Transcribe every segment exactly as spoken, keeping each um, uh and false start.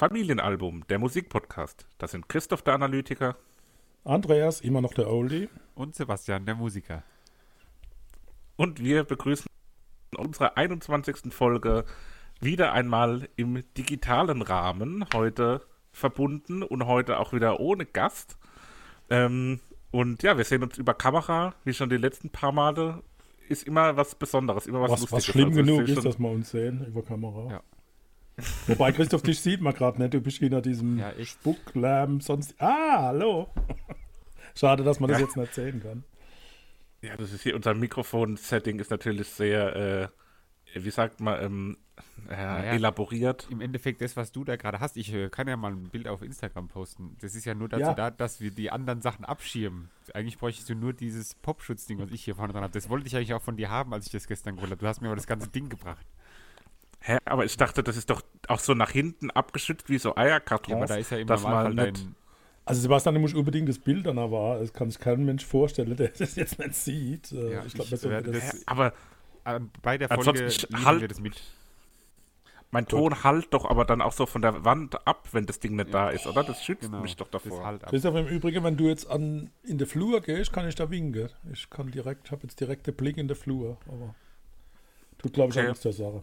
Familienalbum, der Musikpodcast. Das sind Christoph, der Analytiker. Andreas, immer noch der Oldie. Und Sebastian, der Musiker. Und wir begrüßen unsere einundzwanzigste Folge wieder einmal im digitalen Rahmen. Heute verbunden und heute auch wieder ohne Gast. Ähm, und ja, wir sehen uns über Kamera, wie schon die letzten paar Male. Ist immer was Besonderes, immer was, was Lustiges. Was schlimm also, genug ist, schon... dass wir uns sehen über Kamera. Ja. Wobei, Christoph, dich sieht man gerade nicht. Du bist hinter diesem ja, Spucklärm sonst. Ah, hallo. Schade, dass man ja. das jetzt nicht sehen kann. Ja, das ist hier, unser Mikrofon-Setting ist natürlich sehr, äh, wie sagt man, ähm, äh, naja, elaboriert. Im Endeffekt das, was du da gerade hast. Ich äh, kann ja mal ein Bild auf Instagram posten. Das ist ja nur dazu ja. da, dass wir die anderen Sachen abschirmen. Eigentlich bräuchtest du nur dieses Popschutzding, was ich hier vorne dran habe. Das wollte ich eigentlich auch von dir haben, als ich das gestern geholt habe. Du hast mir aber das ganze Ding gebracht. Hä, aber ich dachte, das ist doch auch so nach hinten abgeschützt wie so Eierkartons. Ja, aber da ist ja immer mal nicht... Also Sebastian, du musst unbedingt das Bild dann aber, das kann sich kein Mensch vorstellen, der das jetzt nicht sieht. Ja, ich glaube, das, das, das aber bei der Folge lieben halt, wir das mit. Mein Ton Gut. halt doch aber dann auch so von der Wand ab, wenn das Ding nicht ja. da ist, oder? Das schützt genau. mich doch davor. Halt Christoph, im Übrigen, wenn du jetzt an, in den Flur gehst, kann ich da winken. Ich kann direkt, habe jetzt direkt den Blick in den Flur, aber tut, glaube ich, okay. auch nichts zur Sache.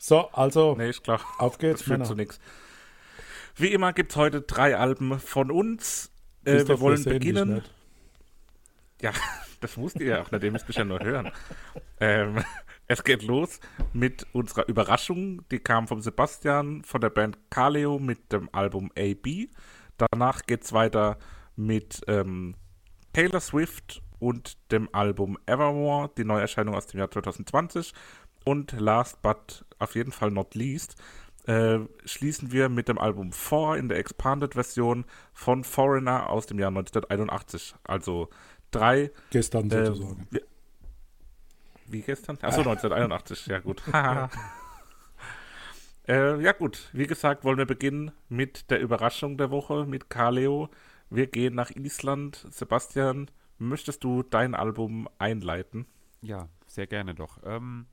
So, also, nee, ist klar. Auf geht's, das Männer. Zu nix. Wie immer gibt es heute drei Alben von uns. Äh, wir wollen beginnen. Ja, das musst ihr ja auch, nachdem müsst ihr ja nur hören. Ähm, es geht los mit unserer Überraschung. Die kam vom Sebastian, von der Band Kaleo mit dem Album A B. Danach geht's weiter mit ähm, Taylor Swift und dem Album Evermore, die Neuerscheinung aus dem Jahr zwanzig zwanzig. Und last but auf jeden Fall not least, äh, schließen wir mit dem Album Four in der Expanded-Version von Foreigner aus dem Jahr neunzehnhunderteinundachtzig. Also drei... Gestern äh, sozusagen. Wie, wie gestern? Achso, neunzehnhunderteinundachtzig, ja gut. äh, ja gut, wie gesagt, wollen wir beginnen mit der Überraschung der Woche, mit Kaleo. Wir gehen nach Island. Sebastian, möchtest du dein Album einleiten? Ja, sehr gerne doch. Ähm...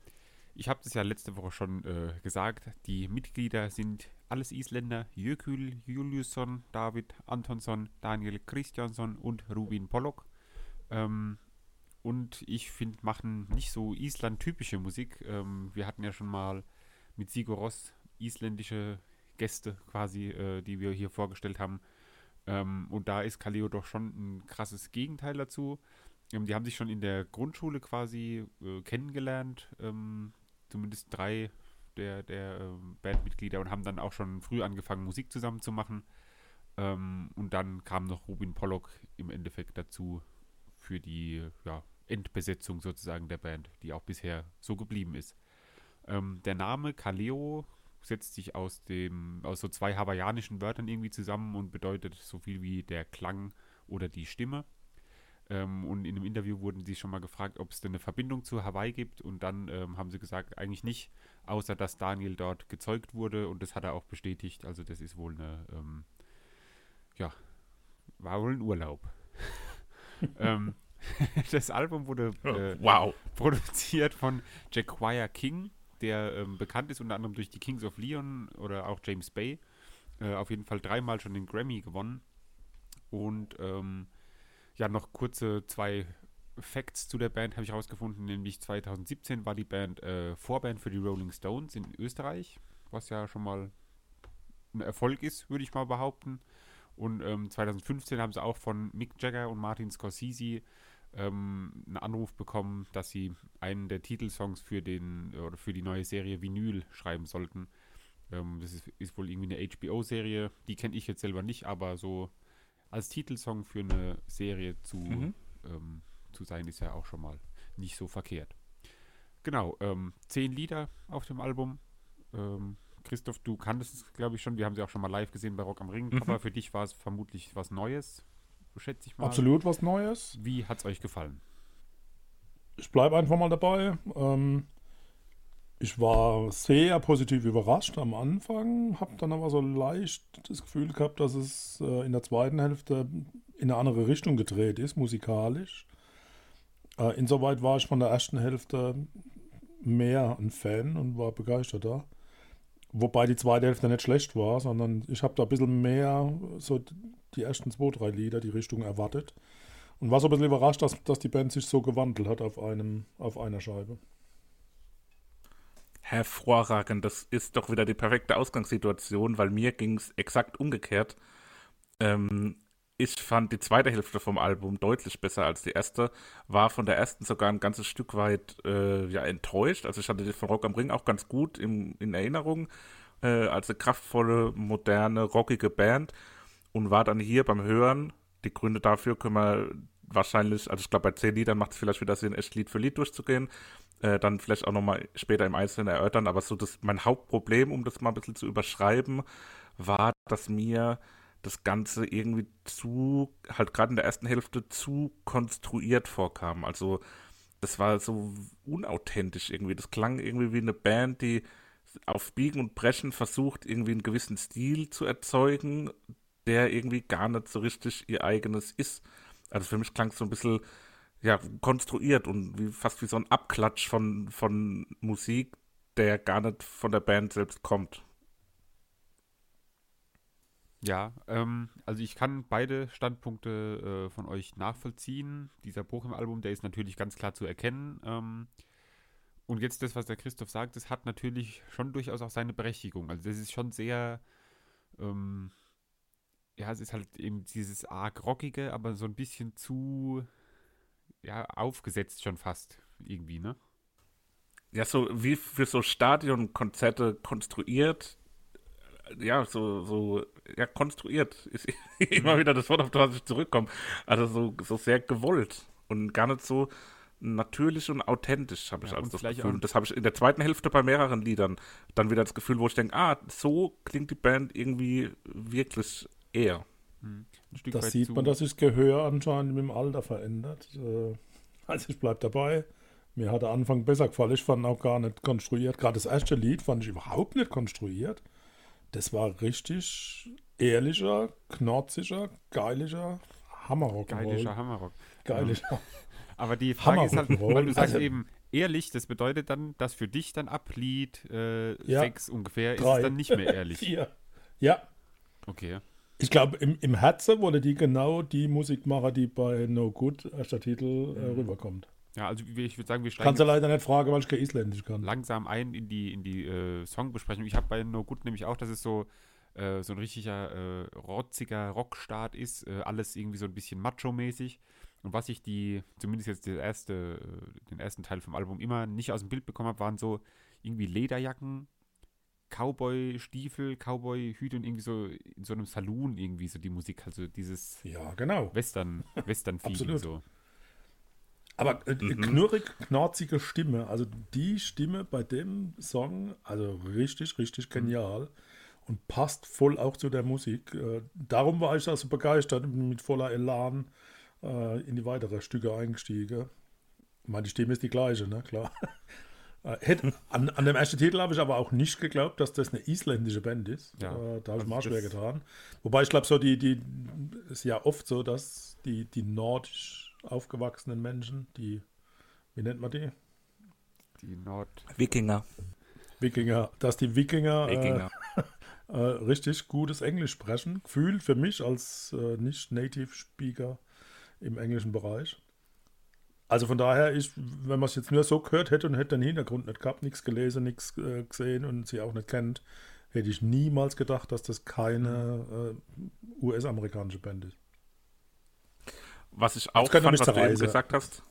Ich habe das ja letzte Woche schon äh, gesagt, die Mitglieder sind alles Isländer, Jökull Júlíusson, Davíð Antonsson, Daniel Christiansson und Rubin Pollock. Ähm, und ich finde, machen nicht so Island-typische Musik. Ähm, wir hatten ja schon mal mit Sigur Rós isländische Gäste quasi, äh, die wir hier vorgestellt haben. Ähm, und da ist Kaleo doch schon ein krasses Gegenteil dazu. Ähm, die haben sich schon in der Grundschule quasi äh, kennengelernt, ähm, zumindest drei der, der ähm, Bandmitglieder, und haben dann auch schon früh angefangen, Musik zusammen zu machen. Ähm, und dann kam noch Rubin Pollock im Endeffekt dazu für die ja, Endbesetzung sozusagen der Band, die auch bisher so geblieben ist. Ähm, der Name Kaleo setzt sich aus, dem, aus so zwei hawaiianischen Wörtern irgendwie zusammen und bedeutet so viel wie der Klang oder die Stimme. Ähm, und in einem Interview wurden sie schon mal gefragt, ob es denn eine Verbindung zu Hawaii gibt, und dann ähm, haben sie gesagt, eigentlich nicht, außer dass Daniel dort gezeugt wurde, und das hat er auch bestätigt, also das ist wohl eine, ähm, ja, war wohl ein Urlaub. ähm, das Album wurde äh, wow. produziert von Jacquire King, der ähm, bekannt ist unter anderem durch die Kings of Leon oder auch James Bay, äh, auf jeden Fall dreimal schon den Grammy gewonnen, und ähm, ja, noch kurze zwei Facts zu der Band habe ich rausgefunden, nämlich zweitausendsiebzehn war die Band äh, Vorband für die Rolling Stones in Österreich, was ja schon mal ein Erfolg ist, würde ich mal behaupten. Und ähm, zweitausendfünfzehn haben sie auch von Mick Jagger und Martin Scorsese ähm, einen Anruf bekommen, dass sie einen der Titelsongs für den oder für die neue Serie Vinyl schreiben sollten. Ähm, das ist, ist wohl irgendwie eine H B O-Serie, die kenne ich jetzt selber nicht, aber so als Titelsong für eine Serie zu, mhm. ähm, zu sein, ist ja auch schon mal nicht so verkehrt. Genau, ähm, zehn Lieder auf dem Album. Ähm, Christoph, du kanntest es, glaube ich, schon. Wir haben sie auch schon mal live gesehen bei Rock am Ring. Mhm. Aber für dich war es vermutlich was Neues, schätze ich mal. Absolut was Neues. Wie hat es euch gefallen? Ich bleibe einfach mal dabei. Ähm, ich war sehr positiv überrascht am Anfang, habe dann aber so leicht das Gefühl gehabt, dass es äh, in der zweiten Hälfte in eine andere Richtung gedreht ist, musikalisch. Äh, insoweit war ich von der ersten Hälfte mehr ein Fan und war begeisterter. Wobei die zweite Hälfte nicht schlecht war, sondern ich habe da ein bisschen mehr so die ersten zwei, drei Lieder, die Richtung erwartet. Und war so ein bisschen überrascht, dass, dass die Band sich so gewandelt hat auf, einem, auf einer Scheibe. Hervorragend, das ist doch wieder die perfekte Ausgangssituation, weil mir ging es exakt umgekehrt. Ähm, ich fand die zweite Hälfte vom Album deutlich besser als die erste, war von der ersten sogar ein ganzes Stück weit äh, ja, enttäuscht. Also ich hatte die von Rock am Ring auch ganz gut im, in Erinnerung, äh, als eine kraftvolle, moderne, rockige Band und war dann hier beim Hören, die Gründe dafür können wir wahrscheinlich, also ich glaube bei zehn Liedern macht es vielleicht wieder Sinn, echt Lied für Lied durchzugehen. Äh, dann vielleicht auch nochmal später im Einzelnen erörtern, aber so das, mein Hauptproblem, um das mal ein bisschen zu überschreiben, war, dass mir das Ganze irgendwie zu, halt gerade in der ersten Hälfte, zu konstruiert vorkam. Also das war so unauthentisch irgendwie. Das klang irgendwie wie eine Band, die auf Biegen und Brechen versucht, irgendwie einen gewissen Stil zu erzeugen, der irgendwie gar nicht so richtig ihr eigenes ist. Also für mich klang es so ein bisschen ja, konstruiert und wie, fast wie so ein Abklatsch von, von Musik, der gar nicht von der Band selbst kommt. Ja, ähm, also ich kann beide Standpunkte äh, von euch nachvollziehen. Dieser Bruch im Album, der ist natürlich ganz klar zu erkennen. Ähm, und jetzt das, was der Christoph sagt, das hat natürlich schon durchaus auch seine Berechtigung. Also das ist schon sehr... Ähm, ja, es ist halt eben dieses arg rockige, aber so ein bisschen zu, ja, aufgesetzt schon fast irgendwie, ne? Ja, so wie für so Stadionkonzerte konstruiert, ja, so, so, ja, konstruiert ist immer wieder das Wort, auf das ich zurückkomme. Also so, so sehr gewollt und gar nicht so natürlich und authentisch, habe ich ja, also das Gefühl. Und das habe ich in der zweiten Hälfte bei mehreren Liedern dann wieder das Gefühl, wo ich denke, ah, so klingt die Band irgendwie wirklich eher. Ein Stück das weit sieht zu. Man, dass sich das Gehör anscheinend mit dem Alter verändert. Also ich bleibe dabei. Mir hat der Anfang besser gefallen. Ich fand auch gar nicht konstruiert. Gerade das erste Lied fand ich überhaupt nicht konstruiert. Das war richtig ehrlicher, knorzischer, geilischer Hammerrock. Geilischer Hammerrock. Geilischer. Ja. Aber die Frage ist halt, weil du sagst also, eben ehrlich, das bedeutet dann, dass für dich dann ab Lied äh, ja, sechs ungefähr drei, ist es dann nicht mehr ehrlich. vier. Ja. Okay. Ich glaube, im, im Herzen wollen die genau die Musikmacher, die bei No Good, erster Titel, äh, rüberkommt. Ja, also ich würde sagen, wir steigen... Kannst du leider nicht fragen, weil ich kein Isländisch kann. ...langsam ein in die, in die äh, Songbesprechung. Ich habe bei No Good nämlich auch, dass es so, äh, so ein richtiger, äh, rotziger Rockstart ist. Äh, alles irgendwie so ein bisschen macho-mäßig. Und was ich die, zumindest jetzt der erste, äh, den ersten Teil vom Album immer nicht aus dem Bild bekommen habe, waren so irgendwie Lederjacken, Cowboy-Stiefel, Cowboy-Hüte und irgendwie so in so einem Saloon irgendwie so die Musik, also dieses ja, genau. Western, Western-Feeling so. Aber äh, mhm. knurrig, knorzige Stimme, also die Stimme bei dem Song, also richtig, richtig genial mhm. und passt voll auch zu der Musik. Äh, darum war ich auch so begeistert und mit voller Elan äh, in die weiteren Stücke eingestiegen. Ich meine, die Stimme ist die gleiche, ne, klar. An, an dem ersten Titel habe ich aber auch nicht geglaubt, dass das eine isländische Band ist. Ja, äh, da habe ich mir schwer getan. Wobei ich glaube, so die, die ist ja oft so, dass die, die nordisch aufgewachsenen Menschen, die, wie nennt man die? Die Nord... Wikinger. Wikinger. Dass die Wikinger, Wikinger. Äh, äh, richtig gutes Englisch sprechen. Gefühlt für mich als äh, Nicht-Native-Speaker im englischen Bereich. Also von daher, ist, wenn man es jetzt nur so gehört hätte und hätte den Hintergrund nicht gehabt, nichts gelesen, nichts äh, gesehen und sie auch nicht kennt, hätte ich niemals gedacht, dass das keine äh, U S-amerikanische Band ist. Was ich auch fand, was zerreißen. Du eben gesagt hast,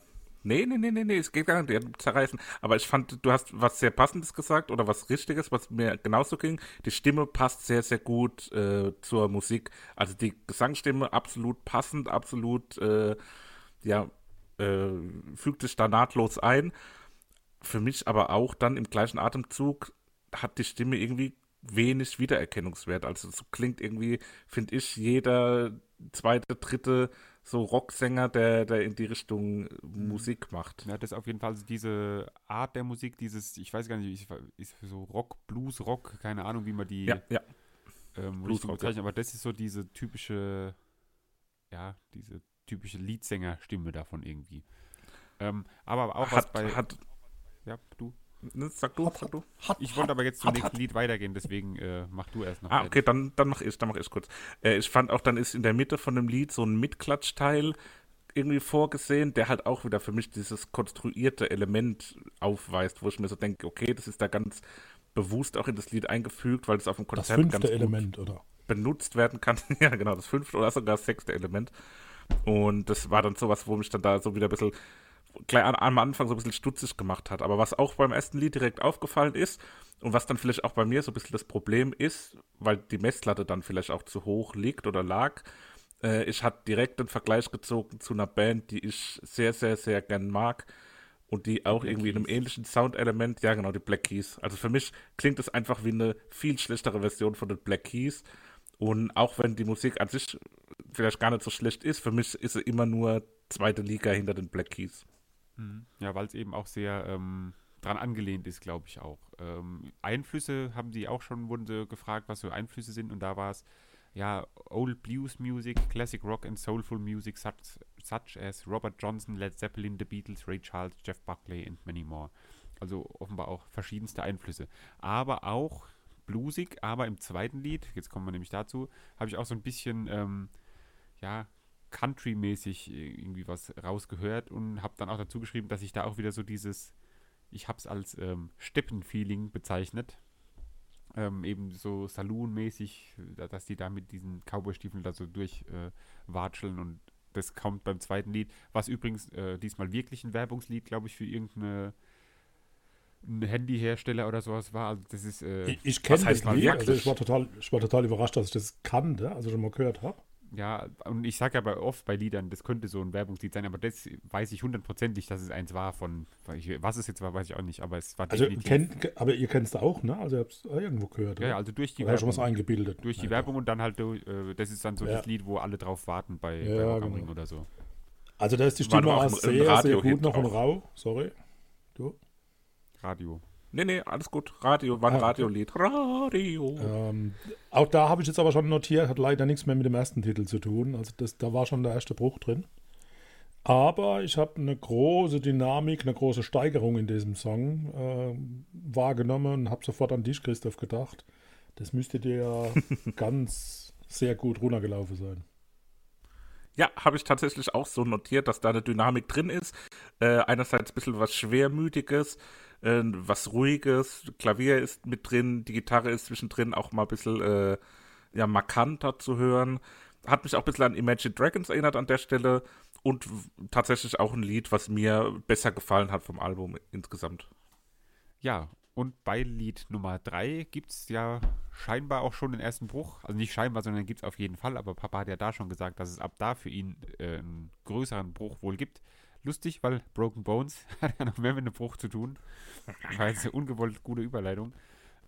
nee, nee, nee, nee, nee, es geht gar nicht, zerreißen. Aber ich fand, du hast was sehr Passendes gesagt oder was Richtiges, was mir genauso ging. Die Stimme passt sehr, sehr gut äh, zur Musik. Also die Gesangsstimme absolut passend, absolut, äh, ja, Äh, fügt sich da nahtlos ein. Für mich aber auch dann im gleichen Atemzug hat die Stimme irgendwie wenig Wiedererkennungswert. Also so klingt irgendwie, finde ich, jeder zweite, dritte so Rocksänger, der, der in die Richtung Musik macht. Ja, das ist auf jeden Fall also diese Art der Musik, dieses, ich weiß gar nicht, ist so Rock, Blues, Rock, keine Ahnung, wie man die ja, ja. Ähm, Blues Rock, bezeichnet, ja. Aber das ist so diese typische, ja, diese typische Leadsänger-Stimme davon irgendwie. Ähm, aber auch hat, was bei... Hat, ja, du? Ne, sag du, hat, sag du. Hat, ich hat, wollte aber jetzt zum hat, nächsten hat. Lied weitergehen, deswegen äh, mach du erst noch. Ah, okay, dann, dann mach ich, dann mach ich kurz. Äh, ich fand auch, dann ist in der Mitte von dem Lied so ein Mitklatschteil irgendwie vorgesehen, der halt auch wieder für mich dieses konstruierte Element aufweist, wo ich mir so denke, okay, das ist da ganz bewusst auch in das Lied eingefügt, weil es auf dem Konzert ganz gut Element, oder? benutzt werden kann. Ja, genau, das fünfte oder sogar das sechste Element. Und das war dann sowas, wo mich dann da so wieder ein bisschen gleich an, am Anfang so ein bisschen stutzig gemacht hat. Aber was auch beim ersten Lied direkt aufgefallen ist und was dann vielleicht auch bei mir so ein bisschen das Problem ist, weil die Messlatte dann vielleicht auch zu hoch liegt oder lag, äh, ich habe direkt den Vergleich gezogen zu einer Band, die ich sehr, sehr, sehr gern mag und die auch Black irgendwie Keys. In einem ähnlichen Soundelement, ja genau, die Black Keys. Also für mich klingt es einfach wie eine viel schlechtere Version von den Black Keys. Und auch wenn die Musik an sich vielleicht gar nicht so schlecht ist, für mich ist sie immer nur zweite Liga hinter den Black Keys. Ja, weil es eben auch sehr ähm, dran angelehnt ist, glaube ich auch. Ähm, Einflüsse haben die auch schon, wurden sie gefragt, was so Einflüsse sind. Und da war es, ja, Old Blues Music, Classic Rock and Soulful Music, such, such as Robert Johnson, Led Zeppelin, The Beatles, Ray Charles, Jeff Buckley and many more. Also offenbar auch verschiedenste Einflüsse. Aber auch bluesig, aber im zweiten Lied, jetzt kommen wir nämlich dazu, habe ich auch so ein bisschen, ähm, ja, Country-mäßig irgendwie was rausgehört und habe dann auch dazu geschrieben, dass ich da auch wieder so dieses, ich habe es als ähm, Steppen-Feeling bezeichnet, ähm, eben so Saloon-mäßig, dass die da mit diesen Cowboy-Stiefeln da so durchwatscheln äh, und das kommt beim zweiten Lied, was übrigens äh, diesmal wirklich ein Werbungslied, glaube ich, für irgendeine ein Handyhersteller oder sowas war. Also das ist, äh, ich ich kenne das Lied, also ich war, total, ich war total überrascht, dass ich das kannte, also schon mal gehört habe. Ja, und ich sage aber oft bei Liedern, das könnte so ein Werbungslied sein, aber das weiß ich hundertprozentig, dass es eins war von, was es jetzt war, weiß ich auch nicht, aber es war also kennt, aber ihr kennt es auch, ne? Also ihr habt es irgendwo gehört. Ja, ja, also durch die oder Werbung. Schon was eingebildet. Durch die ja, Werbung und dann halt, äh, das ist dann so ja. das Lied, wo alle drauf warten bei, ja, bei Rock am Ring genau. oder so. Also da ist die Stimme auch sehr, sehr gut noch im Rau. Sorry. Du? Radio. Nee, nee, alles gut. Radio, war ein ah, Radiolied. Radio. Ähm, auch da habe ich jetzt aber schon notiert, hat leider nichts mehr mit dem ersten Titel zu tun. Also das, da war schon der erste Bruch drin. Aber ich habe eine große Dynamik, eine große Steigerung in diesem Song äh, wahrgenommen und habe sofort an dich, Christoph, gedacht. Das müsste dir ja ganz sehr gut runtergelaufen sein. Ja, habe ich tatsächlich auch so notiert, dass da eine Dynamik drin ist. Äh, einerseits ein bisschen was Schwermütiges, äh, was Ruhiges, Klavier ist mit drin, die Gitarre ist zwischendrin auch mal ein bisschen äh, ja, markanter zu hören. Hat mich auch ein bisschen an Imagine Dragons erinnert an der Stelle und w- tatsächlich auch ein Lied, was mir besser gefallen hat vom Album insgesamt. Ja, und bei Lied Nummer drei gibt es ja scheinbar auch schon den ersten Bruch. Also nicht scheinbar, sondern gibt es auf jeden Fall. Aber Papa hat ja da schon gesagt, dass es ab da für ihn äh, einen größeren Bruch wohl gibt. Lustig, weil Broken Bones hat ja noch mehr mit einem Bruch zu tun. Das war jetzt eine ungewollt gute Überleitung.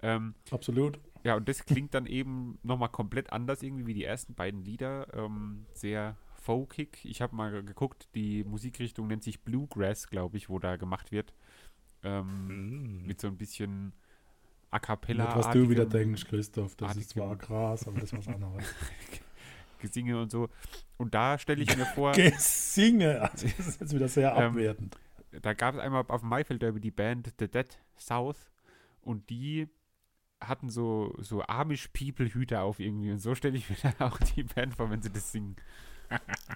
Ähm, Absolut. Ja, und das klingt dann eben nochmal komplett anders irgendwie wie die ersten beiden Lieder. Ähm, sehr folkig. Ich habe mal geguckt, die Musikrichtung nennt sich Bluegrass, glaube ich, wo da gemacht wird. Ähm, mm. Mit so ein bisschen A Cappella. Was du wieder denkst, Christoph, das Artikel. Ist zwar krass, aber das ist was anderes. Gesinge und so. Und da stelle ich mir vor... Gesinge! Also das ist jetzt wieder sehr ähm, abwertend. Da gab es einmal auf dem Maifeld Derby die Band The Dead South und die hatten so, so Amish-People-Hüter auf irgendwie und so stelle ich mir da auch die Band vor, wenn sie das singen.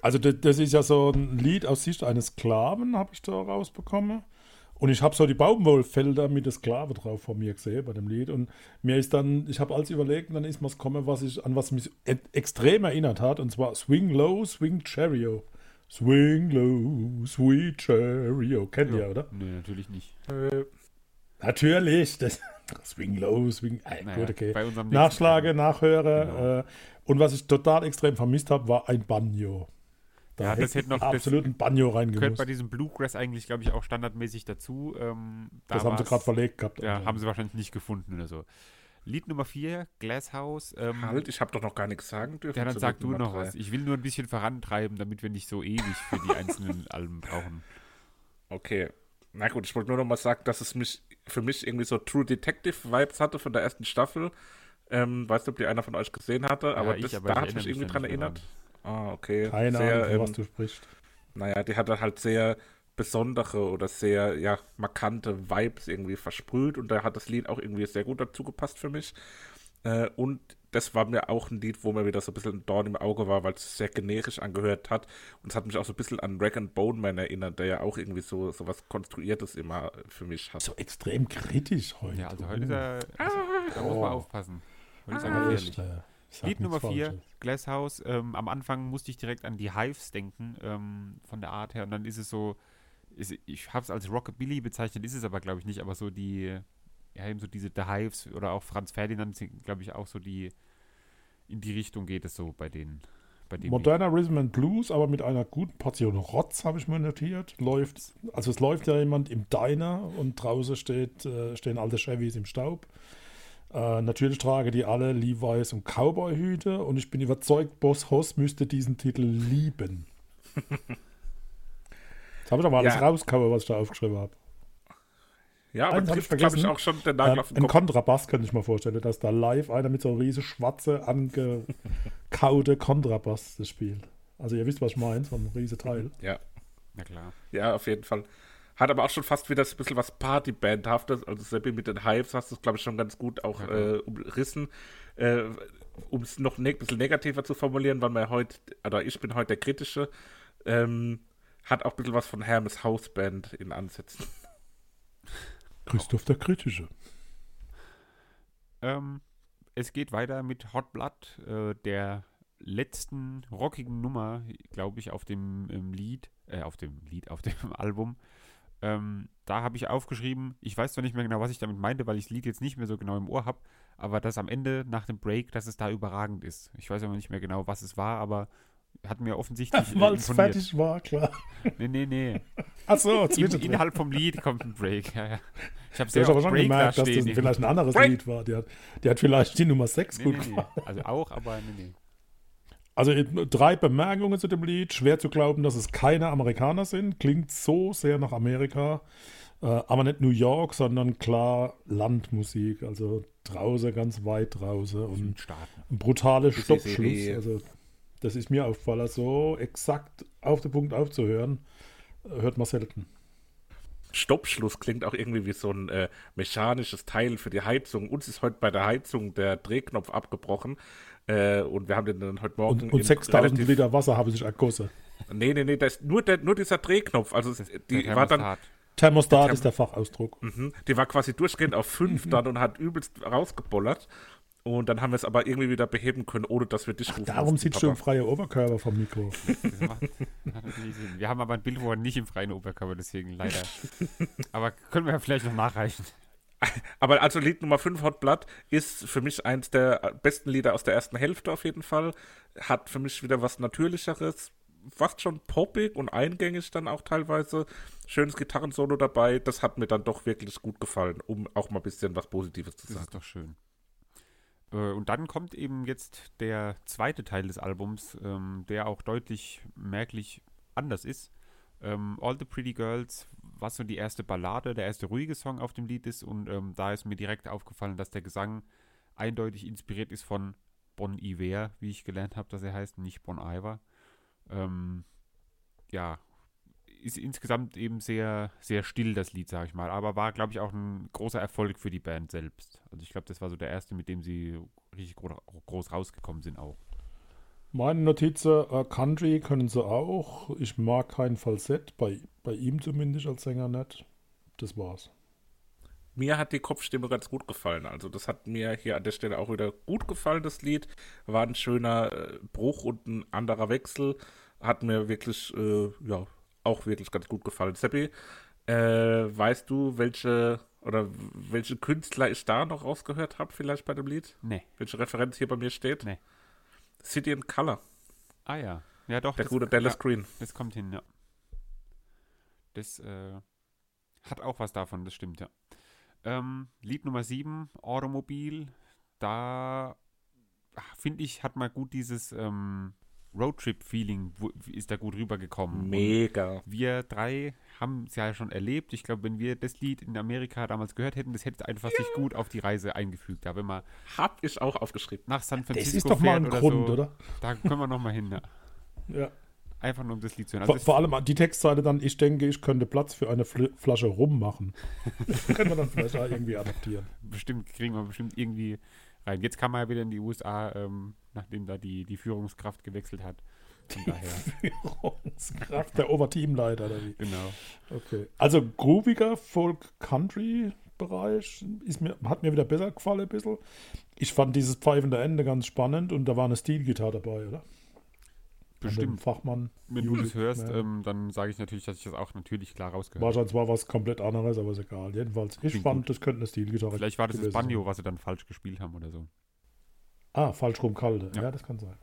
Also das, das ist ja so ein Lied aus Sicht eines Sklaven, habe ich da rausbekommen. Und ich habe so die Baumwollfelder mit der Sklave drauf vor mir gesehen bei dem Lied. Und mir ist dann, ich habe alles überlegt und dann ist mir gekommen, was ich, an was mich extrem erinnert hat. Und zwar Swing Low, Swing Cheerio. Swing Low, Sweet Cheerio. Kennt ja, ihr, oder? Nee, natürlich nicht. Äh, natürlich. Das, swing Low, Swing... Äh, naja, gut, okay. Bei unserem Nachschlage, Nachhöre. Genau. Äh, und was ich total extrem vermisst habe, war ein Banjo. Da ja, das hätte noch absoluten Banjo reingemusst. Gehört bei diesem Bluegrass eigentlich, glaube ich, auch standardmäßig dazu. Ähm, da das haben sie gerade verlegt gehabt. Ja, also. Haben sie wahrscheinlich nicht gefunden oder so. Lied Nummer vier, Glasshouse. Ähm, halt, ich habe doch noch gar nichts sagen dürfen. Ja, dann sag Lied du noch drei. Was. Ich will nur ein bisschen vorantreiben, damit wir nicht so ewig für die einzelnen Alben brauchen. Okay. Na gut, ich wollte nur noch mal sagen, dass es mich für mich irgendwie so True Detective-Vibes hatte von der ersten Staffel. Ähm, weißt du, ob die einer von euch gesehen hatte? Ja, aber, ich, das, aber da hat mich irgendwie dran erinnert. Daran. Ah, okay. Keine sehr, Ahnung, ähm, was du sprichst. Naja, die hat halt sehr besondere oder sehr, ja, markante Vibes irgendwie versprüht, und da hat das Lied auch irgendwie sehr gut dazu gepasst für mich. Äh, und das war mir auch ein Lied, wo mir wieder so ein bisschen ein Dorn im Auge war, weil es sehr generisch angehört hat, und es hat mich auch so ein bisschen an Rag and Bone Man erinnert, der ja auch irgendwie so, so was Konstruiertes immer für mich hat. So extrem kritisch heute. Ja, also heute ist er, also, ah, da muss man oh. aufpassen. Heute ist ah, echt, ja. Lied Nummer vier, Glasshouse. Ähm, am Anfang musste ich direkt an die Hives denken, ähm, von der Art her, und dann ist es so, ist, ich habe es als Rockabilly bezeichnet, ist es aber glaube ich nicht, aber so die... Ja, eben so diese The Hives oder auch Franz Ferdinand, glaube ich, auch so die, in die Richtung geht es so bei denen. Bei dem Moderner Rhythm and Blues, aber mit einer guten Portion Rotz, habe ich mir notiert. Läuft, also es läuft ja jemand im Diner und draußen steht, äh, stehen alte Chevys im Staub. Äh, natürlich tragen die alle Levi's und Cowboy-Hüte, und ich bin überzeugt, Boss Hoss müsste diesen Titel lieben. Jetzt habe ich doch mal ja. alles rausgehauen, was ich da aufgeschrieben habe. Ja, aber das ist, glaube ich, auch schon der Nagel äh, auf den Kopf. Ein Kontrabass könnte ich mir vorstellen, dass da live einer mit so einer riesen schwarze, angekaute Kontrabass das spielt. Also ihr wisst, was ich meine, so ein riesen Teil. Ja, na klar. Ja, auf jeden Fall. Hat aber auch schon fast wieder ein bisschen was Partybandhaftes. Also Seppi mit den Hives hast du es, glaube ich, schon ganz gut auch okay. äh, umrissen. Äh, um es noch ein ne- bisschen negativer zu formulieren, weil man heute, oder ich bin heute der Kritische, ähm, hat auch ein bisschen was von Hermes Hausband in Ansätzen. Christoph der Kritische. Ähm, es geht weiter mit Hot Blood, äh, der letzten rockigen Nummer, glaube ich, auf dem ähm, Lied, äh, auf dem Lied, auf dem Album. Ähm, da habe ich aufgeschrieben, ich weiß zwar nicht mehr genau, was ich damit meinte, weil ich das Lied jetzt nicht mehr so genau im Ohr habe, aber dass am Ende nach dem Break, dass es da überragend ist. Ich weiß aber nicht mehr genau, was es war, aber hat mir offensichtlich weil es fertig war, klar. Nee, nee, nee. Ach so, In, innerhalb vom Lied kommt ein Break. Ja, ja. Ich habe sehr aber schon Break gemerkt, da dass das vielleicht ein anderes Break. Lied war. Der hat, der hat vielleicht die Nummer sechs nee, gut nee, gemacht. Nee. Also auch, aber nee, nee. Also drei Bemerkungen zu dem Lied. Schwer zu glauben, dass es keine Amerikaner sind. Klingt so sehr nach Amerika. Aber nicht New York, sondern klar Landmusik. Also draußen, ganz weit draußen. Und ein brutaler Stoppschluss. Also das ist mir aufgefallen, so exakt auf den Punkt aufzuhören, hört man selten. Stoppschluss klingt auch irgendwie wie so ein äh, mechanisches Teil für die Heizung. Uns ist heute bei der Heizung der Drehknopf abgebrochen äh, und wir haben den dann heute Morgen... Und, und sechstausend Liter Wasser habe ich ergossen. Nee, nee, nee, das ist nur, der, nur dieser Drehknopf. Also das, die war dann... Thermostat der Therm- ist der Fachausdruck. Mhm, die war quasi durchgehend auf fünf dann und hat übelst rausgebollert. Und dann haben wir es aber irgendwie wieder beheben können, ohne dass wir dich Ach, rufen. Darum sitzt du im freien Oberkörper vom Mikro. Das macht, macht natürlich Sinn. Wir haben aber ein Bild, wo er nicht im freien Oberkörper, deswegen leider. Aber können wir ja vielleicht noch nachreichen. Aber also Lied Nummer fünf, Hot Blood, ist für mich eins der besten Lieder aus der ersten Hälfte auf jeden Fall. Hat für mich wieder was Natürlicheres, fast schon poppig und eingängig dann auch teilweise. Schönes Gitarrensolo dabei. Das hat mir dann doch wirklich gut gefallen, um auch mal ein bisschen was Positives zu sagen. Das ist doch schön. Und dann kommt eben jetzt der zweite Teil des Albums, ähm, der auch deutlich merklich anders ist. Ähm, All the Pretty Girls, was so die erste Ballade, der erste ruhige Song auf dem Lied ist. Und ähm, da ist mir direkt aufgefallen, dass der Gesang eindeutig inspiriert ist von Bon Iver, wie ich gelernt habe, dass er heißt, nicht Bon Iver. Ähm, ja, ist insgesamt eben sehr, sehr still, das Lied, sage ich mal. Aber war, glaube ich, auch ein großer Erfolg für die Band selbst. Also ich glaube, das war so der erste, mit dem sie richtig groß rausgekommen sind auch. Meine Notizen, äh, Country können sie auch. Ich mag kein Falsett, bei, bei ihm zumindest als Sänger nicht. Das war's. Mir hat die Kopfstimme ganz gut gefallen. Also das hat mir hier an der Stelle auch wieder gut gefallen, das Lied. War ein schöner äh, Bruch und ein anderer Wechsel. Hat mir wirklich, äh, ja... auch wirklich ganz gut gefallen. Seppi, äh, weißt du, welche oder welche Künstler ich da noch rausgehört habe, vielleicht bei dem Lied? Nee. Welche Referenz hier bei mir steht? Nee. City in Color. Ah ja. Ja, doch. Der gute Dallas ja, Green. Das kommt hin, ja. Das äh, hat auch was davon, das stimmt, ja. Ähm, Lied Nummer sieben, Automobil. Da finde ich, hat mal gut dieses ähm, Roadtrip-Feeling ist da gut rübergekommen. Mega. Und wir drei haben es ja schon erlebt. Ich glaube, wenn wir das Lied in Amerika damals gehört hätten, das hätte einfach ja. sich gut auf die Reise eingefügt. Da, wenn man Hab ich auch aufgeschrieben. Nach San Francisco fährt oder so. Das ist doch mal ein Grund, so, oder? Da können wir nochmal hin. Ja. ja. Einfach nur um das Lied zu hören. Also vor, vor allem die Textzeile dann, ich denke, ich könnte Platz für eine Fl- Flasche Rum machen. Können wir dann vielleicht auch irgendwie adaptieren. Bestimmt, kriegen wir bestimmt irgendwie rein. Jetzt kann man ja wieder in die U S A, ähm, nachdem da die, die Führungskraft gewechselt hat. Von die daher. Führungskraft, der Oberteamleiter oder wie? Genau. Okay. Also grooviger Folk-Country-Bereich ist mir, hat mir wieder besser gefallen ein bisschen. Ich fand dieses pfeifende Ende ganz spannend und da war eine Steel-Gitarre dabei, oder? Bestimmt. Fachmann. Wenn Juli, du das hörst, ja. ähm, dann sage ich natürlich, dass ich das auch natürlich klar rausgehört habe. Wahrscheinlich war was komplett anderes, aber ist egal. Jedenfalls, ich Klingt fand, gut. Das könnte eine Stilgitarre. Vielleicht war das das Banjo, was sie dann falsch gespielt haben oder so. Ah, falsch rum kalte. Ja. ja, das kann sein.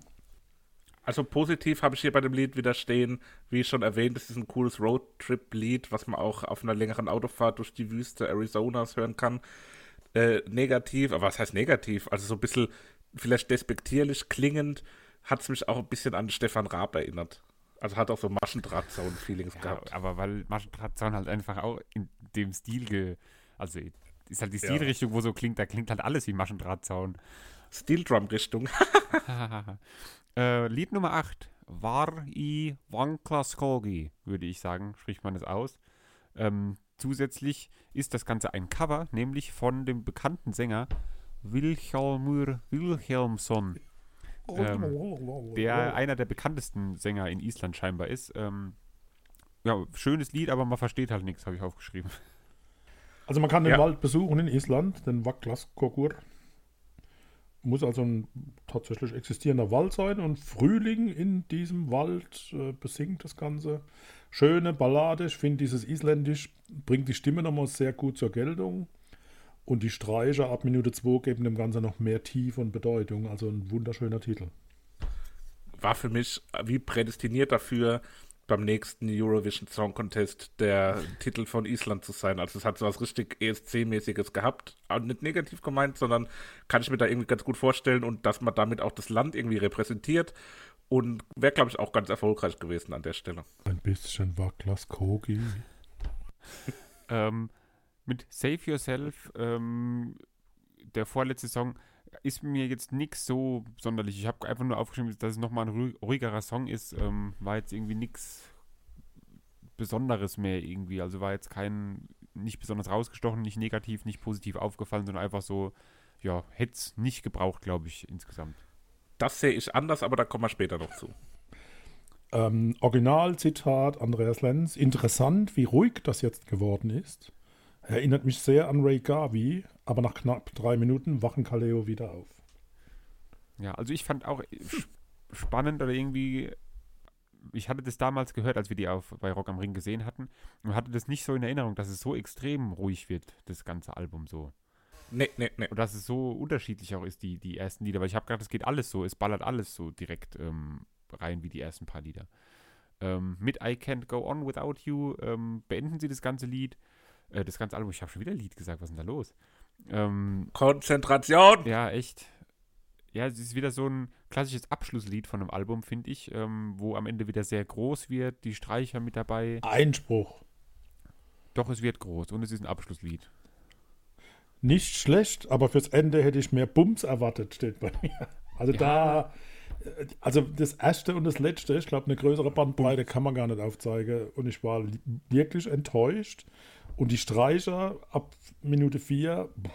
Also positiv habe ich hier bei dem Lied wieder stehen. Wie schon erwähnt, es ist ein cooles Roadtrip-Lied, was man auch auf einer längeren Autofahrt durch die Wüste Arizonas hören kann. Äh, negativ, aber was heißt negativ? Also so ein bisschen vielleicht despektierlich klingend. Hat es mich auch ein bisschen an Stefan Raab erinnert. Also hat auch so Maschendrahtzaun-Feelings ja, gehabt. Aber weil Maschendrahtzaun halt einfach auch in dem Stil, ge- also ist halt die Stilrichtung, ja. wo so klingt, da klingt halt alles wie Maschendrahtzaun. Steel-Drum-Richtung. äh, Lied Nummer acht, Var i Vaglaskógur, würde ich sagen, spricht man es aus. Ähm, zusätzlich ist das Ganze ein Cover, nämlich von dem bekannten Sänger Vilhjálmur Vilhjálmsson. Ähm, der einer der bekanntesten Sänger in Island scheinbar ist. Ähm, ja, schönes Lied, aber man versteht halt nichts, habe ich aufgeschrieben. Also man kann den ja. Wald besuchen in Island, den Vaglaskógur. Muss also ein tatsächlich existierender Wald sein und Frühling in diesem Wald äh, besingt das Ganze. Schöne Ballade, ich finde dieses Isländisch bringt die Stimme nochmal sehr gut zur Geltung. Und die Streicher ab Minute zwei geben dem Ganzen noch mehr Tiefe und Bedeutung. Also ein wunderschöner Titel. War für mich wie prädestiniert dafür, beim nächsten Eurovision Song Contest der Titel von Island zu sein. Also es hat so was richtig E S C-mäßiges gehabt. Und nicht negativ gemeint, sondern kann ich mir da irgendwie ganz gut vorstellen. Und dass man damit auch das Land irgendwie repräsentiert. Und wäre, glaube ich, auch ganz erfolgreich gewesen an der Stelle. Ein bisschen Vaglaskógur. ähm... Mit Save Yourself, ähm, der vorletzte Song, ist mir jetzt nichts so sonderlich. Ich habe einfach nur aufgeschrieben, dass es nochmal ein ruhigerer Song ist. Ähm, war jetzt irgendwie nichts Besonderes mehr irgendwie. Also war jetzt kein, nicht besonders rausgestochen, nicht negativ, nicht positiv aufgefallen, sondern einfach so, ja, hätte es nicht gebraucht, glaube ich, insgesamt. Das sehe ich anders, aber da kommen wir später noch zu. Ähm, Originalzitat Andreas Lenz. Interessant, wie ruhig das jetzt geworden ist. Erinnert mich sehr an Ray Garvey, aber nach knapp drei Minuten wachen Kaleo wieder auf. Ja, also ich fand auch sp- spannend oder irgendwie, ich hatte das damals gehört, als wir die auf, bei Rock am Ring gesehen hatten und hatte das nicht so in Erinnerung, dass es so extrem ruhig wird, das ganze Album so. Nee, nee, nee. Und dass es so unterschiedlich auch ist, die, die ersten Lieder, weil ich habe gedacht, es geht alles so, es ballert alles so direkt ähm, rein wie die ersten paar Lieder. Ähm, mit I Can't Go On Without You ähm, beenden sie das ganze Lied. Das ganze Album, ich habe schon wieder ein Lied gesagt, was ist denn da los? Ähm, Konzentration! Ja, echt. Ja, es ist wieder so ein klassisches Abschlusslied von einem Album, finde ich, ähm, wo am Ende wieder sehr groß wird, die Streicher mit dabei. Einspruch. Doch, es wird groß und es ist ein Abschlusslied. Nicht schlecht, aber fürs Ende hätte ich mehr Bums erwartet, steht bei mir. Also ja. da... Also das erste und das letzte, ich glaube, eine größere Bandbreite kann man gar nicht aufzeigen. Und ich war li- wirklich enttäuscht. Und die Streicher ab Minute vier, boah,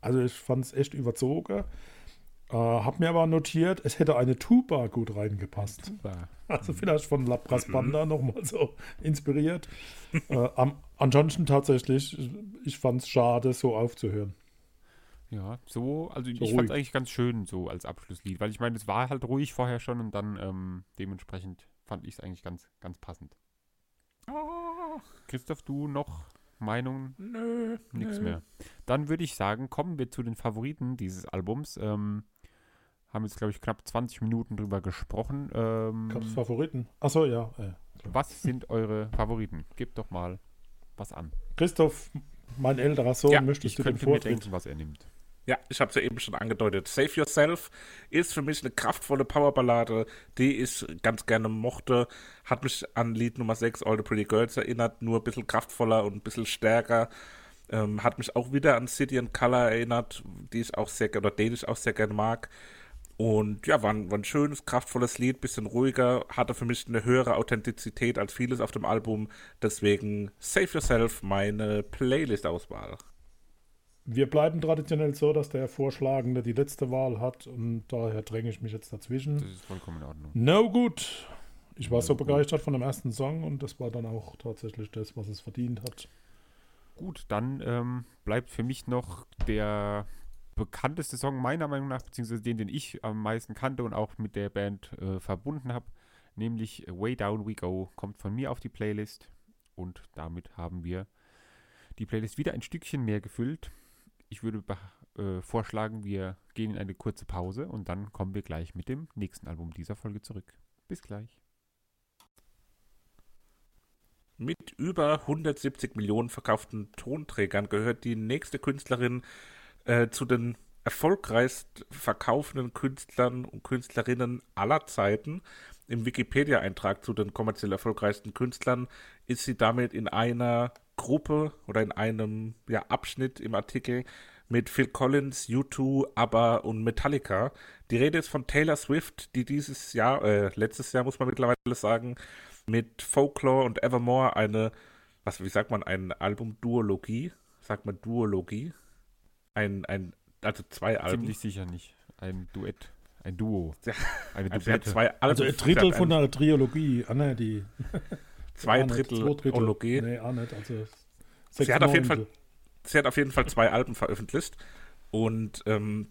also ich fand es echt überzogen. Äh, hab mir aber notiert, es hätte eine Tuba gut reingepasst. Tuba. Also mhm. vielleicht von La Brassbanda mhm. nochmal so inspiriert. äh, am, ansonsten tatsächlich, ich fand es schade, so aufzuhören. Ja, so, also so ich fand es eigentlich ganz schön so als Abschlusslied, weil ich meine, es war halt ruhig vorher schon und dann ähm, dementsprechend fand ich es eigentlich ganz, ganz passend. Oh. Christoph, du noch Meinung? Nö. Nix nö. mehr. Dann würde ich sagen, kommen wir zu den Favoriten dieses Albums. Ähm, haben jetzt, glaube ich, knapp zwanzig Minuten drüber gesprochen. Ähm, Gab es Favoriten? Achso, ja. Äh, was sind eure Favoriten? Gebt doch mal was an. Christoph, mein älterer Sohn, ja, möchtest du den Vortritt? Ich könnte mir denken, was er nimmt. Ja, ich habe es ja eben schon angedeutet. Save Yourself ist für mich eine kraftvolle Powerballade, die ich ganz gerne mochte. Hat mich an Lied Nummer sechs, All the Pretty Girls, erinnert, nur ein bisschen kraftvoller und ein bisschen stärker. Ähm, hat mich auch wieder an City and Color erinnert, die ich auch sehr, oder den ich auch sehr gerne mag. Und ja, war ein, war ein schönes, kraftvolles Lied, bisschen ruhiger, hatte für mich eine höhere Authentizität als vieles auf dem Album. Deswegen Save Yourself, meine Playlist-Auswahl. Wir bleiben traditionell so, dass der Vorschlagende die letzte Wahl hat und daher dränge ich mich jetzt dazwischen. Das ist vollkommen in Ordnung. No good. Ich war no so begeistert gut. von dem ersten Song und das war dann auch tatsächlich das, was es verdient hat. Gut, dann ähm, bleibt für mich noch der bekannteste Song meiner Meinung nach, beziehungsweise den, den ich am meisten kannte und auch mit der Band äh, verbunden habe, nämlich Way Down We Go, kommt von mir auf die Playlist und damit haben wir die Playlist wieder ein Stückchen mehr gefüllt. Ich würde äh, vorschlagen, wir gehen in eine kurze Pause und dann kommen wir gleich mit dem nächsten Album dieser Folge zurück. Bis gleich. Mit über hundertsiebzig Millionen verkauften Tonträgern gehört die nächste Künstlerin äh, zu den erfolgreichst verkaufenden Künstlern und Künstlerinnen aller Zeiten. Im Wikipedia-Eintrag zu den kommerziell erfolgreichsten Künstlern ist sie damit in einer Gruppe oder in einem ja, Abschnitt im Artikel mit Phil Collins, U zwei, ABBA und Metallica. Die Rede ist von Taylor Swift, die dieses Jahr, äh, letztes Jahr muss man mittlerweile sagen, mit Folklore und Evermore eine, was wie sagt man, ein Album-Duologie, sagt man Duologie, ein, ein, also zwei Alben. Ziemlich sicher nicht, ein Duett. Ein Duo. Ja. Eine also, zwei Alben, also ein Drittel gesagt, von einer Triologie. Ah, ne, die. Zwei Drittel Triologie. Nee, auch nicht. Also sechs sie, hat auf jeden Fall, sie hat auf jeden Fall zwei Alben veröffentlicht. Und ähm,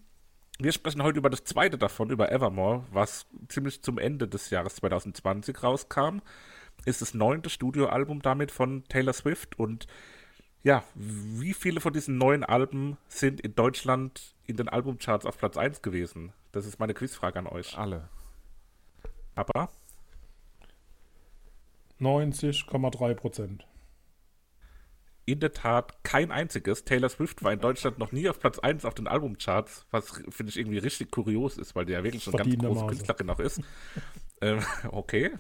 wir sprechen heute über das zweite davon, über Evermore, was ziemlich zum Ende des Jahres zwanzig zwanzig rauskam. Ist das neunte Studioalbum damit von Taylor Swift. Und ja, wie viele von diesen neuen Alben sind in Deutschland in den Albumcharts auf Platz eins gewesen? Das ist meine Quizfrage an euch. Alle. Aber? neunzig Komma drei Prozent. In der Tat kein einziges. Taylor Swift war in Deutschland noch nie auf Platz eins auf den Albumcharts, was, finde ich, irgendwie richtig kurios ist, weil die ja wirklich schon eine ganz große Künstlerin noch ist. ähm, okay.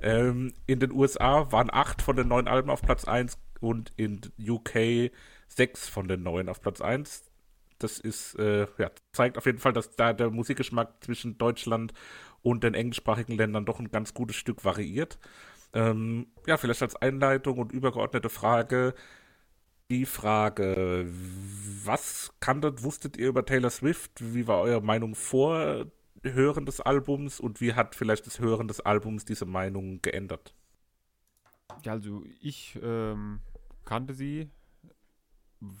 ähm, in den U S A waren acht von den neuen Alben auf Platz eins und in U K sechs von den neuen auf Platz eins. Das ist, äh, ja, zeigt auf jeden Fall, dass da der Musikgeschmack zwischen Deutschland und den englischsprachigen Ländern doch ein ganz gutes Stück variiert. Ähm, ja, vielleicht als Einleitung und übergeordnete Frage, die Frage, was kanntet, wusstet ihr über Taylor Swift? Wie war eure Meinung vor Hören des Albums und wie hat vielleicht das Hören des Albums diese Meinung geändert? Ja, also ich ähm, kannte sie